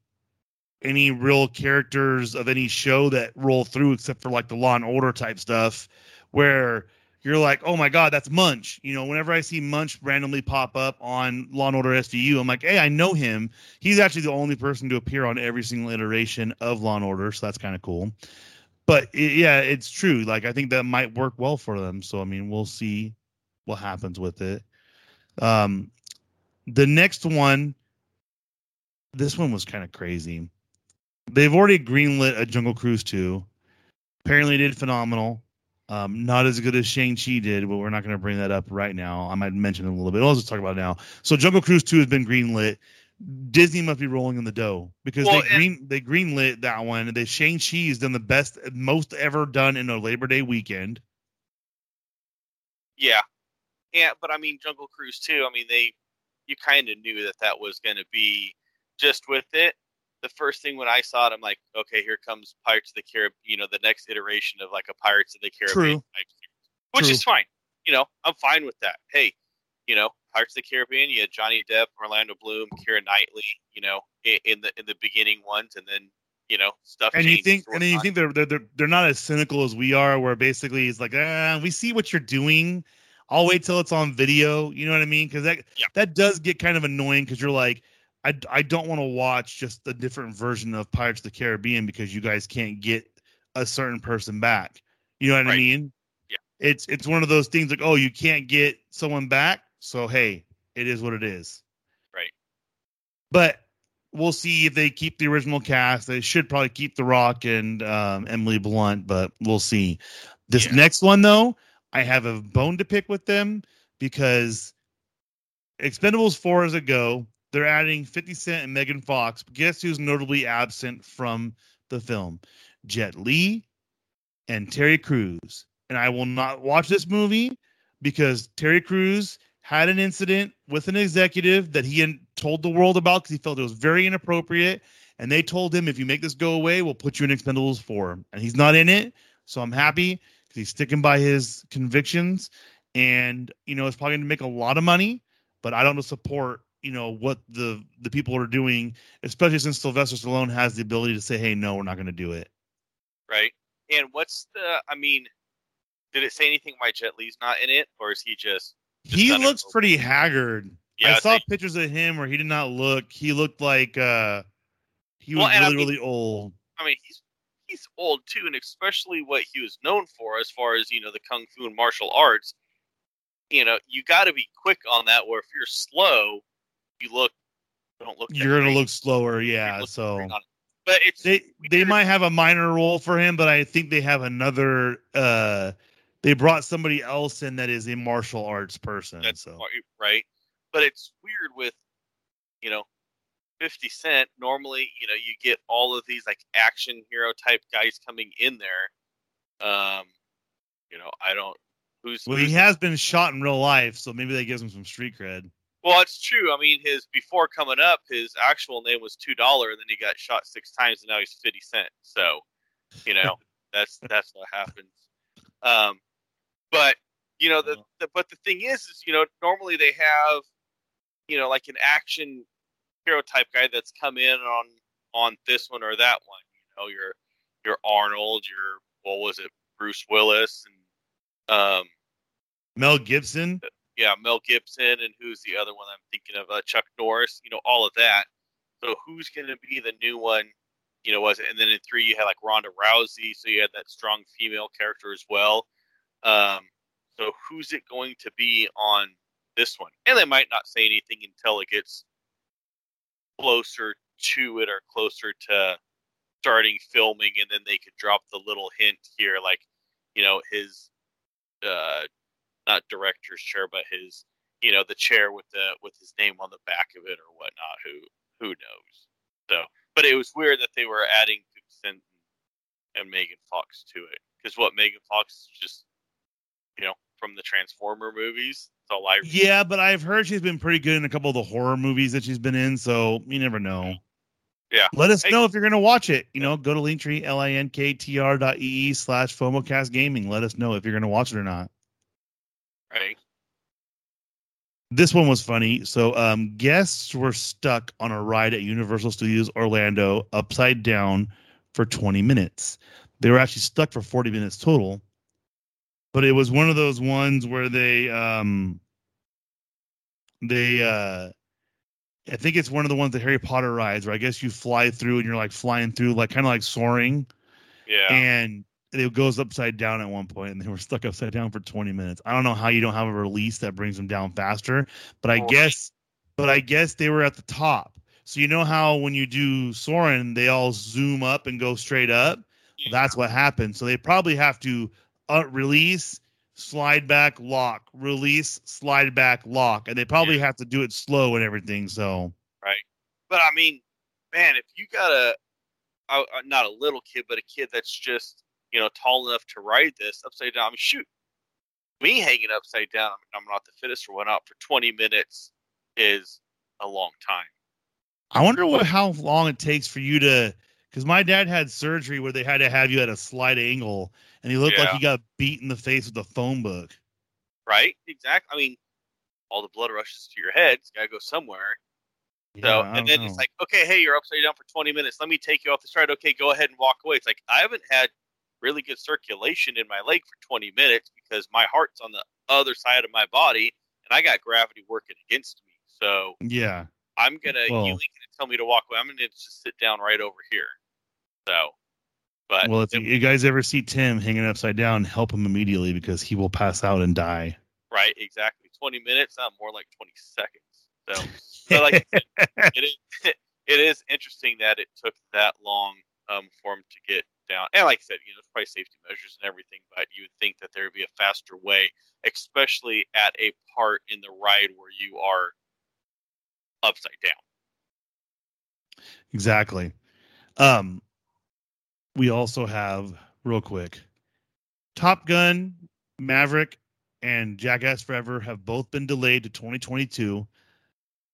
any real characters of any show that roll through except for like the Law and Order type stuff where you're like, oh my God, that's Munch. You know, whenever I see Munch randomly pop up on Law and Order S V U, I'm like, hey, I know him. He's actually the only person to appear on every single iteration of Law and Order. So that's kind of cool. But it, yeah, it's true. Like, I think that might work well for them. So, I mean, we'll see what happens with it. Um, the next one, this one was kind of crazy. They've already greenlit a Jungle Cruise two. Apparently did phenomenal. Um, not as good as Shang-Chi did, but we're not going to bring that up right now. I might mention it a little bit. I'll just talk about it now. So Jungle Cruise two has been greenlit. Disney must be rolling in the dough because well, they green they greenlit that one. They Shang-Chi has done the best, most ever done in a Labor Day weekend. Yeah. Yeah, but I mean, Jungle Cruise two, I mean, they you kind of knew that that was going to be just with it. The first thing when I saw it, I'm like, okay, here comes Pirates of the Caribbean, you know, the next iteration of like a Pirates of the Caribbean True. type series, which True. is fine. You know, I'm fine with that. Hey, you know, Pirates of the Caribbean, you had Johnny Depp, Orlando Bloom, Keira Knightley, you know, in, in the in the beginning ones, and then you know stuff. And you think, and then you think they're they're they're not as cynical as we are, where basically it's like, ah, we see what you're doing. I'll wait till it's on video. You know what I mean? Because that yeah. that does get kind of annoying because you're like. I, I don't want to watch just a different version of Pirates of the Caribbean because you guys can't get a certain person back. You know what right. I mean? Yeah. It's it's one of those things like, oh, you can't get someone back. So, hey, it is what it is. Right. But we'll see if they keep the original cast. They should probably keep The Rock and um, Emily Blunt, but we'll see. This yeah. next one, though, I have a bone to pick with them because Expendables four is a go. They're adding fifty Cent and Megan Fox. Guess who's notably absent from the film? Jet Li and Terry Crews. And I will not watch this movie because Terry Crews had an incident with an executive that he told the world about because he felt it was very inappropriate. And they told him, if you make this go away, we'll put you in Expendables four. And he's not in it. So I'm happy because he's sticking by his convictions. And, you know, it's probably going to make a lot of money, but I don't support you know, what the, the people are doing, especially since Sylvester Stallone has the ability to say, hey, no, we're not going to do it. Right. And what's the, I mean, did it say anything why Jet Li's not in it? Or is he just... just he looks it? pretty haggard. Yeah, I saw think... pictures of him where he did not look. He looked like uh, he was well, really, I mean, really old. I mean, he's he's old, too, and especially what he was known for as far as, you know, the Kung Fu and martial arts. you know, you got to be quick on that. Where if you're slow, you look don't look. You're gonna look slower, yeah. So, but it's they they might have a minor role for him, but I think they have another. Uh, they brought somebody else in that is a martial arts person. That's so right, but it's weird with, you know, fifty Cent. Normally, you know, you get all of these like action hero type guys coming in there. Um, you know, I don't. Who's, well, who's, he has been shot in real life, so maybe that gives him some street cred. Well, it's true. I mean, his before coming up, his actual name was two dollars, and then he got shot six times, and now he's fifty cent. So, you know, that's that's what happens. Um, but you know, the, the but the thing is, is you know, normally they have, you know, like an action hero type guy that's come in on on this one or that one. You know, your your Arnold, your what was it, Bruce Willis, and Um, Mel Gibson, yeah, Mel Gibson, and who's the other one I'm thinking of? Uh, Chuck Norris, you know, all of that. So who's going to be the new one? You know, was it? And then in three, you had like Ronda Rousey, so you had that strong female character as well. Um, so who's it going to be on this one? And they might not say anything until it gets closer to it or closer to starting filming, and then they could drop the little hint here, like, you know, his. Uh, not director's chair, but his, you know, the chair with the with his name on the back of it or whatnot. Who who knows? So, but it was weird that they were adding fifty Cent and Megan Fox to it because what Megan Fox is just, you know, from the Transformer movies. That's all I. Remember. Yeah, but I've heard she's been pretty good in a couple of the horror movies that she's been in. So you never know. Yeah. Let us know if you're going to watch it. You know, go to Linktree, linktr.ee slash FOMOcastgaming. Let us know if you're going to watch it or not. Right. This one was funny. So um, guests were stuck on a ride at Universal Studios Orlando upside down for twenty minutes. They were actually stuck for forty minutes total. But it was one of those ones where they, um, they, uh, I think it's one of the ones that Harry Potter rides where I guess you fly through and you're like flying through, like kind of like soaring. Yeah. And it goes upside down at one point and they were stuck upside down for twenty minutes. I don't know how you don't have a release that brings them down faster, but I oh, guess, but I guess they were at the top. So you know how, when you do soaring, they all zoom up and go straight up. Yeah. Well, that's what happened. So they probably have to uh, release, slide back, lock, release, slide back, lock, and they probably yeah. have to do it slow and everything. So right, but I mean, man, if you got a, a not a little kid, but a kid that's just, you know, tall enough to ride this upside down, I mean, shoot, me hanging upside down, I mean, I'm not the fittest or whatnot, for twenty minutes is a long time. I wonder what how long it takes for you to. Because my dad had surgery where they had to have you at a slight angle, and he looked yeah. like he got beat in the face with a phone book. Right? Exactly. I mean, all the blood rushes to your head. It's got to go somewhere. Yeah, so, and then know. It's like, okay, hey, you're upside down for twenty minutes. Let me take you off the stride. Okay, go ahead and walk away. It's like, I haven't had really good circulation in my leg for twenty minutes because my heart's on the other side of my body, and I got gravity working against me. So, yeah. I'm going to, well, you ain't going to tell me to walk away. I'm going to just sit down right over here. So, but well, if it, you guys ever see Tim hanging upside down, help him immediately because he will pass out and die. Right, exactly. twenty minutes, not more like twenty seconds. So, so like I said, it, is, it is interesting that it took that long um, for him to get down. And like I said, you know, it's probably safety measures and everything, but you would think that there would be a faster way, especially at a part in the ride where you are upside down. Exactly. Um, We also have, real quick, Top Gun, Maverick, and Jackass Forever have both been delayed to twenty twenty-two.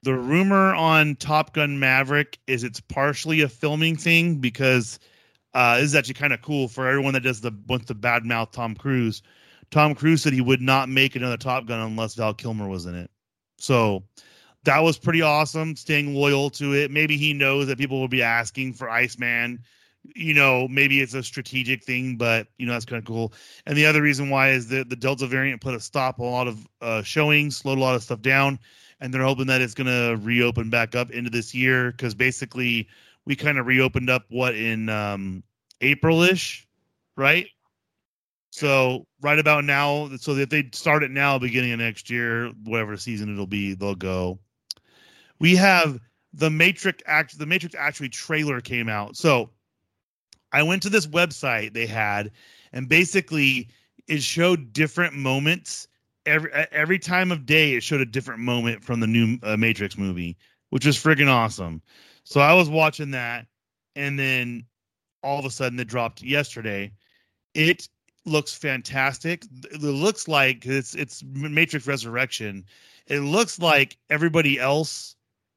The rumor on Top Gun Maverick is it's partially a filming thing because uh, this is actually kind of cool for everyone that does the wants to badmouth Tom Cruise. Tom Cruise said he would not make another Top Gun unless Val Kilmer was in it. So that was pretty awesome, staying loyal to it. Maybe he knows that people will be asking for Iceman. You know, maybe it's a strategic thing, but, you know, that's kind of cool. And the other reason why is that the Delta variant put a stop on a lot of uh, showings, slowed a lot of stuff down, and they're hoping that it's going to reopen back up into this year because basically we kind of reopened up, what, in um, April-ish, right? So right about now, so if they start it now, beginning of next year, whatever season it'll be, they'll go. We have the Matrix. Act, the Matrix actually trailer came out. So I went to this website they had, and basically it showed different moments every every time of day. It showed a different moment from the new uh, Matrix movie, which was friggin' awesome. So I was watching that, and then all of a sudden it dropped yesterday. It looks fantastic. It looks like it's it's Matrix Resurrection. It looks like everybody else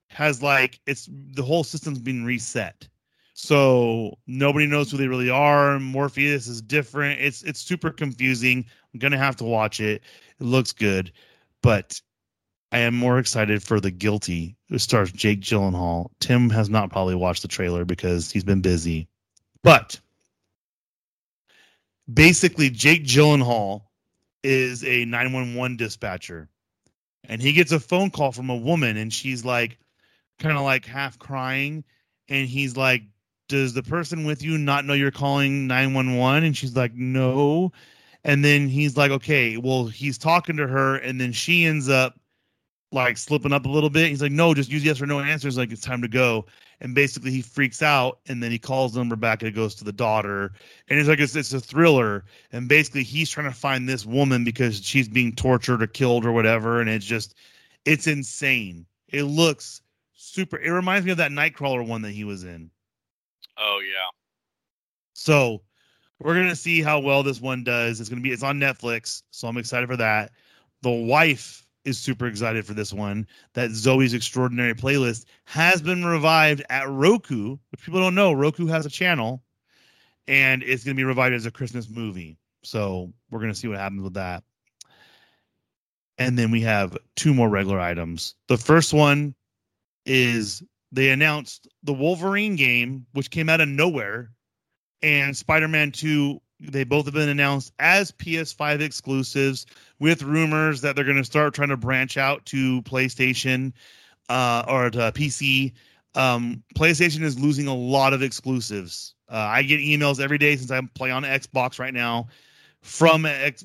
has, like, it's the whole system's been reset. So nobody knows who they really are. Morpheus is different. It's it's super confusing. I'm gonna have to watch it. It looks good, but I am more excited for The Guilty. It stars Jake Gyllenhaal. Tim has not probably watched the trailer because he's been busy, but basically, Jake Gyllenhaal is a nine one one dispatcher, and he gets a phone call from a woman, and she's like, kind of like half crying, and he's like, "Does the person with you not know you're calling nine one one?" And she's like, "No," and then he's like, "Okay, well," he's talking to her, and then she ends up like slipping up a little bit. He's like, "No, just use yes or no answers. Like, it's time to go." And basically he freaks out, and then he calls the number back, and it goes to the daughter. And it's like, it's, it's a thriller. And basically he's trying to find this woman because she's being tortured or killed or whatever. And it's just, it's insane. It looks super. It reminds me of that Nightcrawler one that he was in. Oh yeah. So we're going to see how well this one does. It's going to be, it's on Netflix. So I'm excited for that. The wife is super excited for this one. That Zoe's Extraordinary Playlist has been revived at Roku, which people don't know. Roku has a channel, and it's going to be revived as a Christmas movie. So we're going to see what happens with that. And then we have two more regular items. The first one is they announced the Wolverine game, which came out of nowhere, and Spider-Man two. They both have been announced as P S five exclusives, with rumors that they're going to start trying to branch out to PlayStation uh, or to P C. Um, PlayStation is losing a lot of exclusives. Uh, I get emails every day since I play on Xbox right now from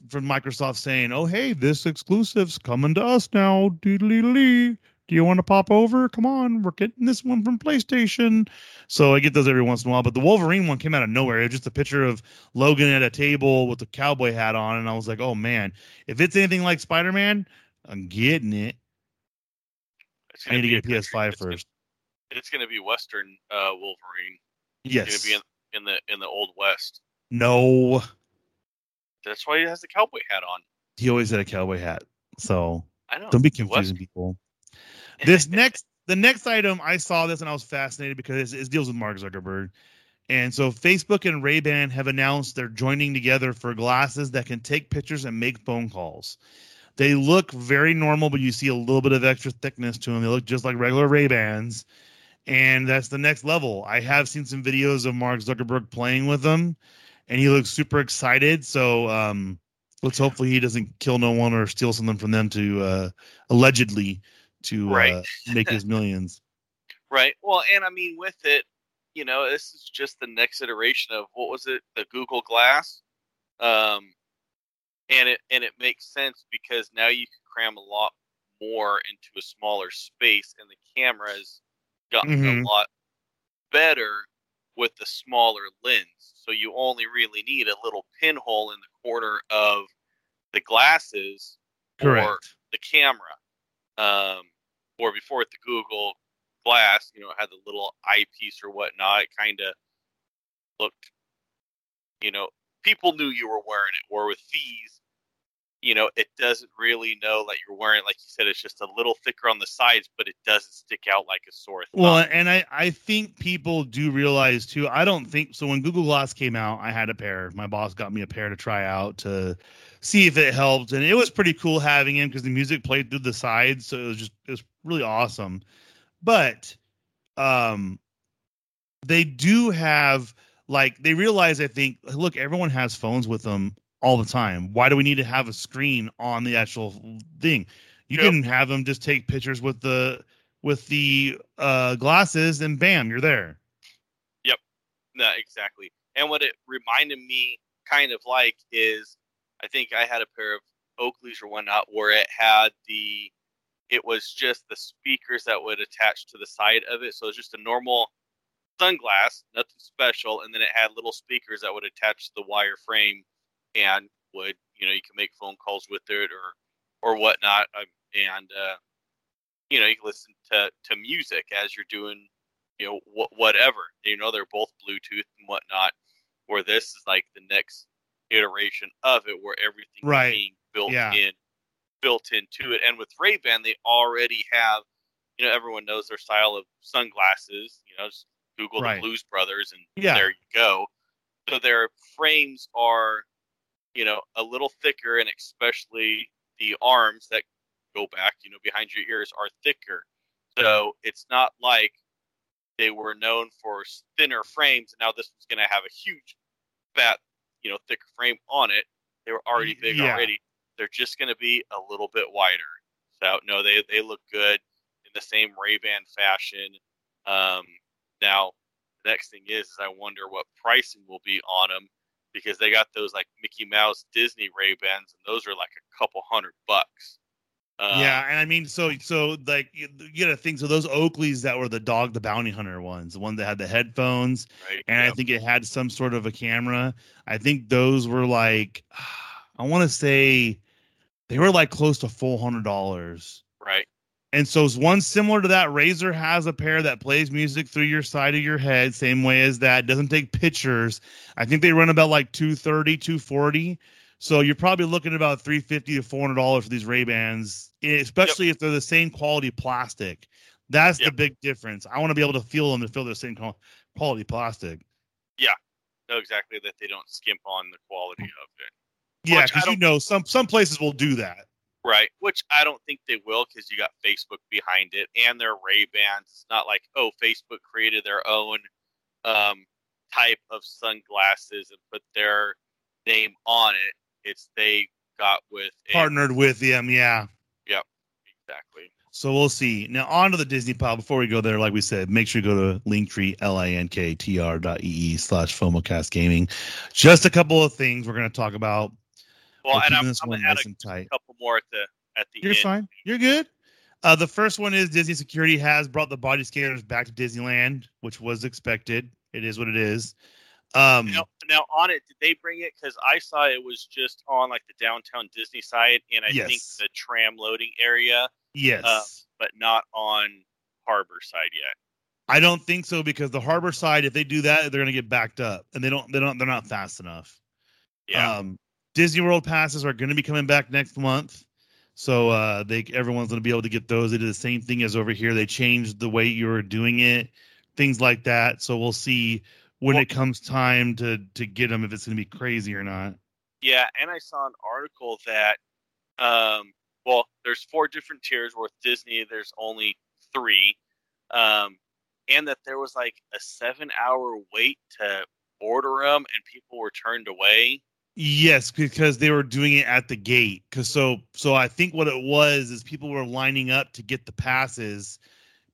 from Microsoft saying, "Oh, hey, this exclusive's coming to us now. Doodly-lee. Do you want to pop over? Come on, we're getting this one from PlayStation." So I get those every once in a while. But the Wolverine one came out of nowhere. It was just a picture of Logan at a table with a cowboy hat on. And I was like, oh, man, if it's anything like Spider-Man, I'm getting it. I need to get a P S five it's first. Gonna, it's going to be Western uh, Wolverine. Yes. It's going to be in, in, the, in the Old West. No. That's why he has the cowboy hat on. He always had a cowboy hat. So I know. Don't be confusing West- people. This next, the next item, I saw this and I was fascinated because it deals with Mark Zuckerberg. And so Facebook and Ray-Ban have announced they're joining together for glasses that can take pictures and make phone calls. They look very normal, but you see a little bit of extra thickness to them. They look just like regular Ray-Bans. And that's the next level. I have seen some videos of Mark Zuckerberg playing with them, and he looks super excited. So um, let's hopefully he doesn't kill no one or steal something from them to uh, allegedly to right. uh, make his millions. Right. Well, and I mean, with it, you know, this is just the next iteration of, what was it? The Google Glass. Um, and it, and it makes sense because now you can cram a lot more into a smaller space, and the camera's gotten mm-hmm. a lot better with the smaller lens. So you only really need a little pinhole in the corner of the glasses Correct. or the camera. Um, or before at the Google Glass, you know, it had the little eyepiece or whatnot. It kind of looked, you know, people knew you were wearing it. Or with these, you know, it doesn't really know that you're wearing it. Like you said, it's just a little thicker on the sides, but it doesn't stick out like a sore thumb. Well, and I, I think people do realize, too, I don't think, so when Google Glass came out, I had a pair. My boss got me a pair to try out to see if it helped. And it was pretty cool having him because the music played through the sides. So it was just, it was really awesome. But um, they do have, like, they realize, I think, look, everyone has phones with them all the time. Why do we need to have a screen on the actual thing? You yep. can have them just take pictures with the, with the uh, glasses, and bam, you're there. Yep. No, exactly. And what it reminded me kind of like is, I think I had a pair of Oakleys or whatnot where it had the, it was just the speakers that would attach to the side of it. So it's just a normal sunglass, nothing special. And then it had little speakers that would attach to the wire frame and would, you know, you can make phone calls with it or, or whatnot. And, uh, you know, you can listen to, to music as you're doing, you know, wh- whatever, you know, they're both Bluetooth and whatnot, where this is like the next iteration of it, where everything right. is being built yeah. in, built into it. And with Ray-Ban, they already have, you know, everyone knows their style of sunglasses, you know, just Google right. the Blues Brothers and yeah. there you go. So their frames are, you know, a little thicker, and especially the arms that go back, you know, behind your ears are thicker. So it's not like they were known for thinner frames. Now this one's going to have a huge, fat, you know, thicker frame on it. They were already big yeah. already. They're just going to be a little bit wider. So no, they, they look good in the same Ray-Ban fashion. Um, now the next thing is, is I wonder what pricing will be on them, because they got those like Mickey Mouse Disney Ray-Bans, and those are like a couple hundred bucks. Um, yeah, and I mean, so so like you, you know, things. So those Oakleys that were the Dog the Bounty Hunter ones, the one that had the headphones, right, and yeah. I think it had some sort of a camera. I think those were like, I want to say, they were like close to four hundred dollars, right? And so one similar to that, Razer has a pair that plays music through your side of your head, same way as that. Doesn't take pictures. I think they run about like two thirty, two forty. So you're probably looking at about three hundred fifty dollars to four hundred dollars for these Ray-Bans, especially yep. if they're the same quality plastic. That's yep. the big difference. I want to be able to feel them to feel the same quality plastic. Yeah, no, exactly, that they don't skimp on the quality of it. Yeah, because you know some, some places will do that. Right, which I don't think they will, because you got Facebook behind it and their Ray-Bans. It's not like, oh, Facebook created their own um, type of sunglasses and put their name on it. It's they got with a, partnered with them, yeah, yeah, exactly. So we'll see. Now on to the Disney pile. Before we go there, like we said, make sure you go to Linktree linktr.ee slash FOMOcast Gaming. Just a couple of things we're going to talk about. Well, and I'm, I'm going to add a couple more at the at the. You're end. fine. You're good. Uh, the first one is Disney security has brought the body scanners back to Disneyland, which was expected. It is what it is. Um, now, now on it, did they bring it? Because I saw it was just on like the downtown Disney side, and I yes. think the tram loading area. Yes, uh, but not on Harbor side yet. I don't think so, because the Harbor side, if they do that, they're going to get backed up, and they don't. They don't. They're not fast enough. Yeah. Um, Disney World passes are going to be coming back next month, so uh, they everyone's going to be able to get those. They did the same thing as over here. They changed the way you were doing it, things like that. So we'll see when well, it comes time to, to get them, if it's going to be crazy or not. Yeah, and I saw an article that, um, well, there's four different tiers, where with Disney there's only three, um, and that there was like a seven-hour wait to order them, and people were turned away. Yes, because they were doing it at the gate. Cause so, so I think what it was is people were lining up to get the passes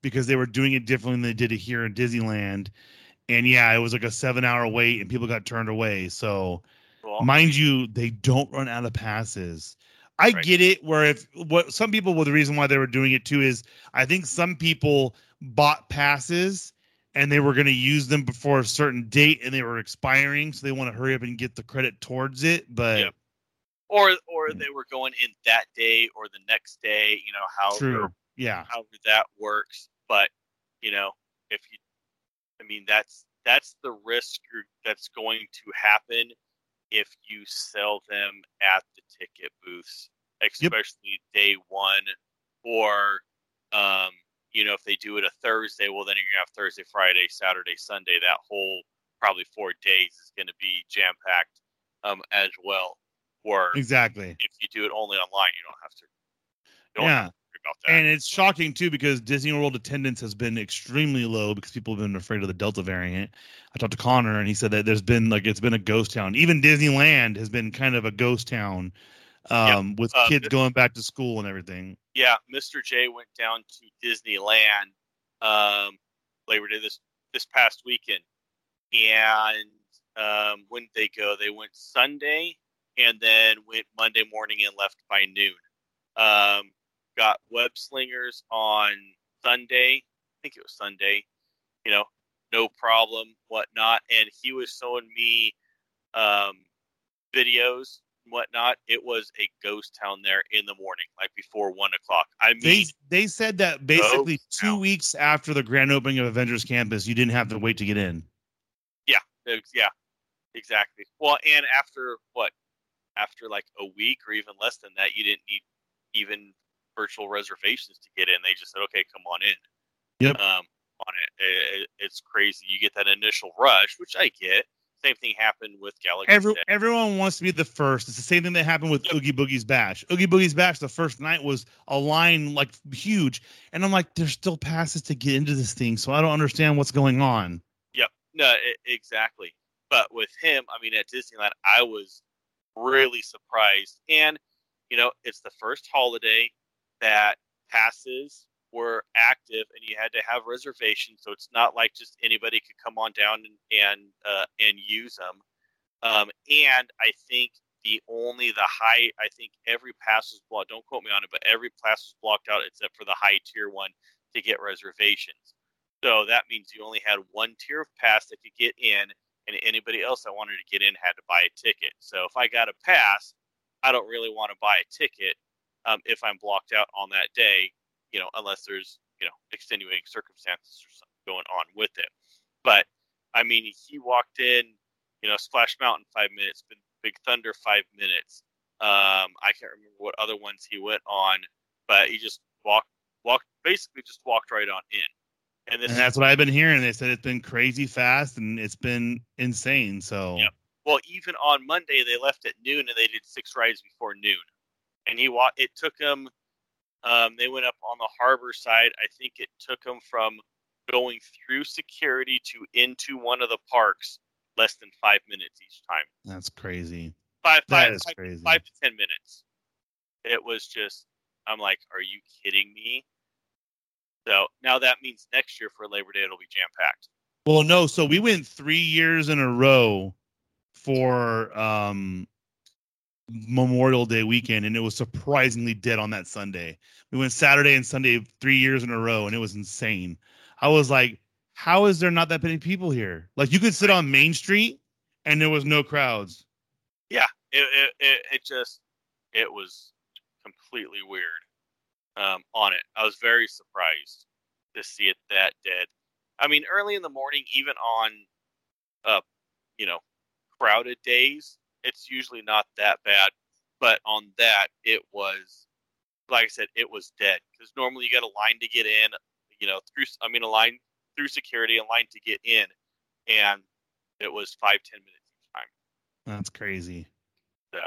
because they were doing it differently than they did it here in Disneyland. And yeah, it was like a seven-hour wait, and people got turned away. So, cool. Mind you, they don't run out of passes. I right. get it. Where if what some people, well, the reason why they were doing it too is I think some people bought passes and they were going to use them before a certain date, and they were expiring, so they want to hurry up and get the credit towards it. But yeah. or or they were going in that day or the next day. You know how True. yeah how that works. But you know if you. I mean, that's that's the risk that's going to happen if you sell them at the ticket booths, especially yep. day one, or, um, you know, if they do it a Thursday, well, then you're going to have Thursday, Friday, Saturday, Sunday. That whole probably four days is going to be jam-packed um, as well. Or exactly. if you do it only online, you don't have to. Don't yeah. Have to About that. And it's shocking too, because Disney World attendance has been extremely low because people have been afraid of the Delta variant. I talked to Connor, and he said that there's been like it's been a ghost town. Even Disneyland has been kind of a ghost town, um, yeah. with uh, kids going back to school and everything. Yeah, Mister J went down to Disneyland um, Labor Day this this past weekend, and um, when did they go? They went Sunday and then went Monday morning and left by noon. Um, got Web Slingers on Sunday. I think it was Sunday. You know, no problem, whatnot. And he was showing me um, videos and whatnot. It was a ghost town there in the morning, like before one o'clock. I mean, they, they said that basically two town. weeks after the grand opening of Avengers Campus, you didn't have to wait to get in. Yeah. Yeah, exactly. Well, and after what? After like a week or even less than that, you didn't need even virtual reservations to get in. They just said, okay, come on in. Yep. Um, on it. It, it it's crazy. You get that initial rush, which I get. Same thing happened with Galaxy. Every, everyone wants to be the first. It's the same thing that happened with yep. Oogie Boogie's Bash. Oogie Boogie's Bash, the first night was a line like huge. And I'm like, there's still passes to get into this thing, so I don't understand what's going on. Yep. No, it, exactly. But with him, I mean, at Disneyland, I was really surprised. And, you know, it's the first holiday that passes were active and you had to have reservations. So it's not like just anybody could come on down and, and, uh, and use them. Um, and I think the only the high, I think every pass was blocked. Don't quote me on it, but every pass was blocked out except for the high tier one to get reservations. So that means you only had one tier of pass that could get in, and anybody else that wanted to get in had to buy a ticket. So if I got a pass, I don't really want to buy a ticket um, if I'm blocked out on that day. You know, unless there's, you know, extenuating circumstances or something going on with it. But, I mean, he walked in, you know, Splash Mountain five minutes, Big Thunder five minutes. Um, I can't remember what other ones he went on, but he just walked, walked basically just walked right on in. And, this and that's is- what I've been hearing. They said it's been crazy fast and it's been insane. So, yeah. Well, even on Monday, they left at noon and they did six rides before noon. And he walked, it took him. Um, they went up on the harbor side. I think it took them from going through security to into one of the parks less than five minutes each time. That's crazy. Five, that five, is five, crazy. Five to ten minutes. It was just, I'm like, are you kidding me? So now that means next year for Labor Day, it'll be jam packed. Well, no. So we went three years in a row for um Memorial Day weekend, and it was surprisingly dead on that Sunday. We went Saturday and Sunday three years in a row, and it was insane. I was like, how is there not that many people here? Like, you could sit on Main Street and there was no crowds. Yeah, it it, it, it just it was completely weird um on it. I was very surprised to see it that dead. I mean, early in the morning, even on uh you know, crowded days, it's usually not that bad, but on that, it was, like I said, it was dead. Because normally you got a line to get in, you know, through, I mean, a line through security, a line to get in, and it was five, ten minutes each time. That's crazy. So,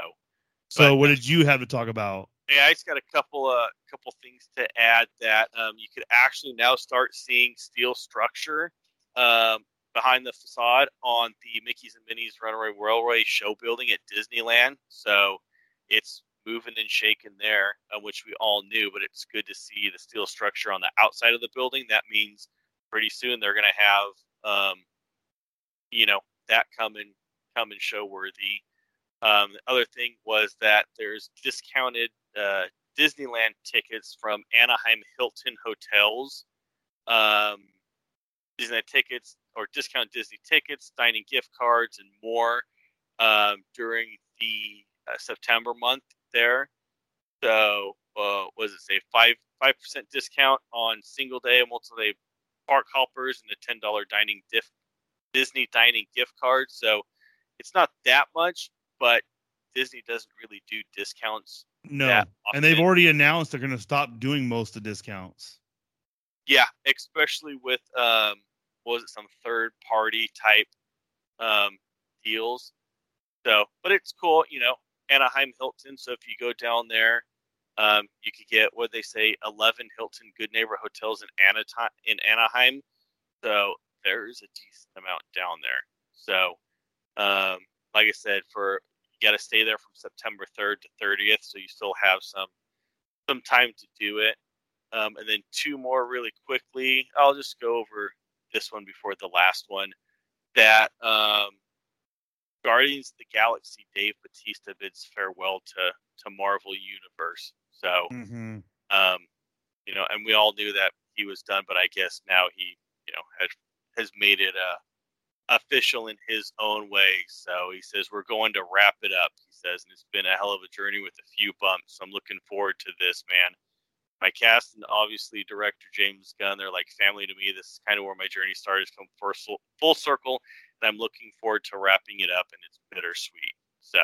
so what did you have to talk about? Yeah, I just got a couple uh, couple things to add that um, you could actually now start seeing steel structure Um behind the facade on the Mickey's and Minnie's Runaway Railway show building at Disneyland. So it's moving and shaking there, uh, which we all knew, but it's good to see the steel structure on the outside of the building. That means pretty soon they're going to have, um, you know, that come and, come and show worthy. Um, the other thing was that there's discounted uh, Disneyland tickets from Anaheim Hilton Hotels. Um, Disney tickets or discount Disney tickets, dining gift cards, and more um, during the uh, September month there. So, uh, was it say five five percent discount on single day and multiple day park hoppers, and a ten dollar dining diff, Disney dining gift card. So, it's not that much, but Disney doesn't really do discounts. No, and they've already announced they're going to stop doing most of the discounts. Yeah, especially with um, what was it, some third party type um, deals. So, but it's cool, you know, Anaheim Hilton. So if you go down there, um, you could get what they say eleven Hilton Good Neighbor hotels in Anaheim. In Anaheim, so there's a decent amount down there. So, um, like I said, for you got to stay there from September third to thirtieth, so you still have some some time to do it. Um, and then two more really quickly. I'll just go over this one before the last one. That um, Guardians of the Galaxy, Dave Bautista bids farewell to, to Marvel Universe. So, mm-hmm. um, you know, and we all knew that he was done, but I guess now he, you know, has has made it uh, official in his own way. So he says, we're going to wrap it up, he says, and it's been a hell of a journey with a few bumps. I'm looking forward to this, man. My cast and obviously director James Gunn, they're like family to me. This is kind of where my journey started, come first, full circle, and I'm looking forward to wrapping it up, and it's bittersweet. So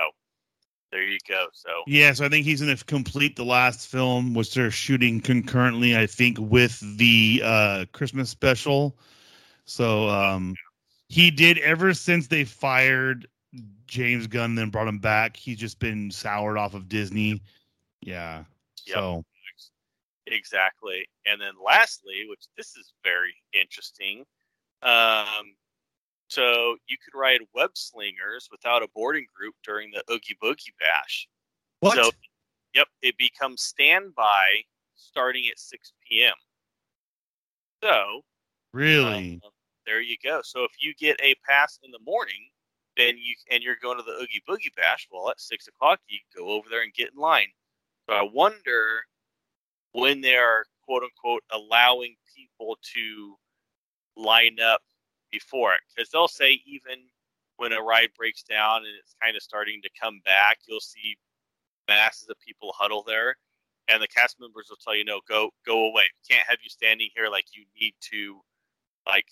there you go. So yeah, so I think he's going to complete the last film, which they're shooting concurrently, I think, with the uh, Christmas special. So um, he did, ever since they fired James Gunn, then brought him back, he's just been soured off of Disney. Yeah. Yep. So. Exactly. And then lastly, which this is very interesting, um, so you could ride web slingers without a boarding group during the Oogie Boogie Bash. What? So, yep, it becomes standby starting at six p.m. So, really, um, there you go. So if you get a pass in the morning, then you and you're going to the Oogie Boogie Bash. Well, at six o'clock, you go over there and get in line. So I wonder when they are, quote unquote, allowing people to line up before it. Because they'll say even when a ride breaks down and it's kind of starting to come back, you'll see masses of people huddle there. And the cast members will tell you, no, go go away. We can't have you standing here. Like, you need to, like,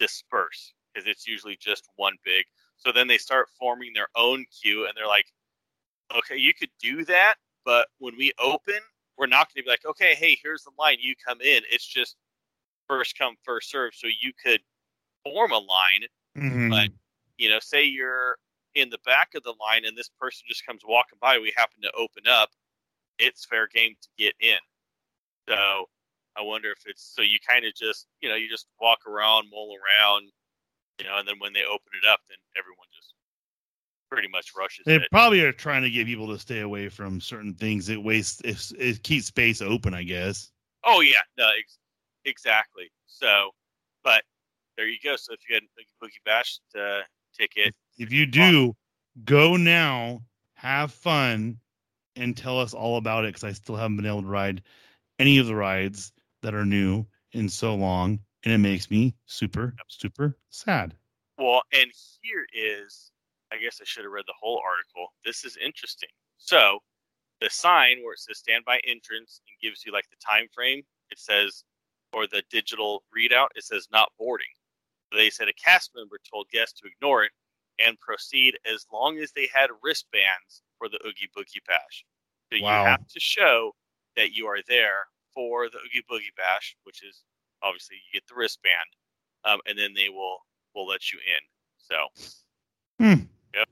disperse. Because it's usually just one big. So then they start forming their own queue. And they're like, okay, you could do that. But when we open, we're not going to be like, okay, hey, here's the line. You come in. It's just first come, first serve. So you could form a line, mm-hmm. but, you know, say you're in the back of the line and this person just comes walking by. We happen to open up. It's fair game to get in. So I wonder if it's, so you kind of just, you know, you just walk around, mull around, you know, and then when they open it up, then everyone just pretty much rushes. They it. probably are trying to get people to stay away from certain things. It wastes, it, it keeps space open, I guess. Oh yeah, no, ex- exactly. So, but there you go. So if you had a Boogie Bash uh, ticket, if you do, go now, have fun, and tell us all about it. Because I still haven't been able to ride any of the rides that are new in so long, and it makes me super, super sad. Well, and here is, I guess I should have read the whole article. This is interesting. So the sign where it says standby entrance and gives you like the time frame, it says, or the digital readout, it says not boarding. They said a cast member told guests to ignore it and proceed as long as they had wristbands for the Oogie Boogie Bash. So wow. You have to show that you are there for the Oogie Boogie Bash, which is obviously you get the wristband, um, and then they will, will let you in. So, hmm. Yep.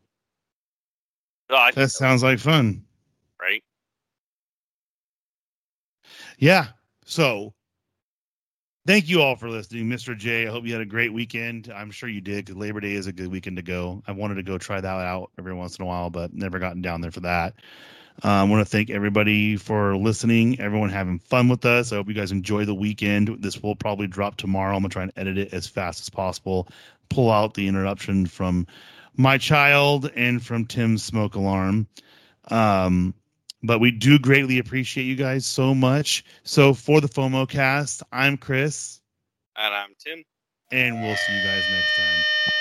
So I that sounds that was, like fun, right? Yeah. So thank you all for listening, Mister J. I hope you had a great weekend. I'm sure you did, because Labor Day is a good weekend to go. I wanted to go try that out every once in a while, but never gotten down there for that. Uh, I want to thank everybody for listening, everyone having fun with us. I hope you guys enjoy the weekend. This will probably drop tomorrow. I'm going to try and edit it as fast as possible, pull out the interruption from my child and from Tim's smoke alarm. Um But we do greatly appreciate you guys so much. So for the FOMO Cast, I'm Chris. And I'm Tim. And we'll see you guys next time.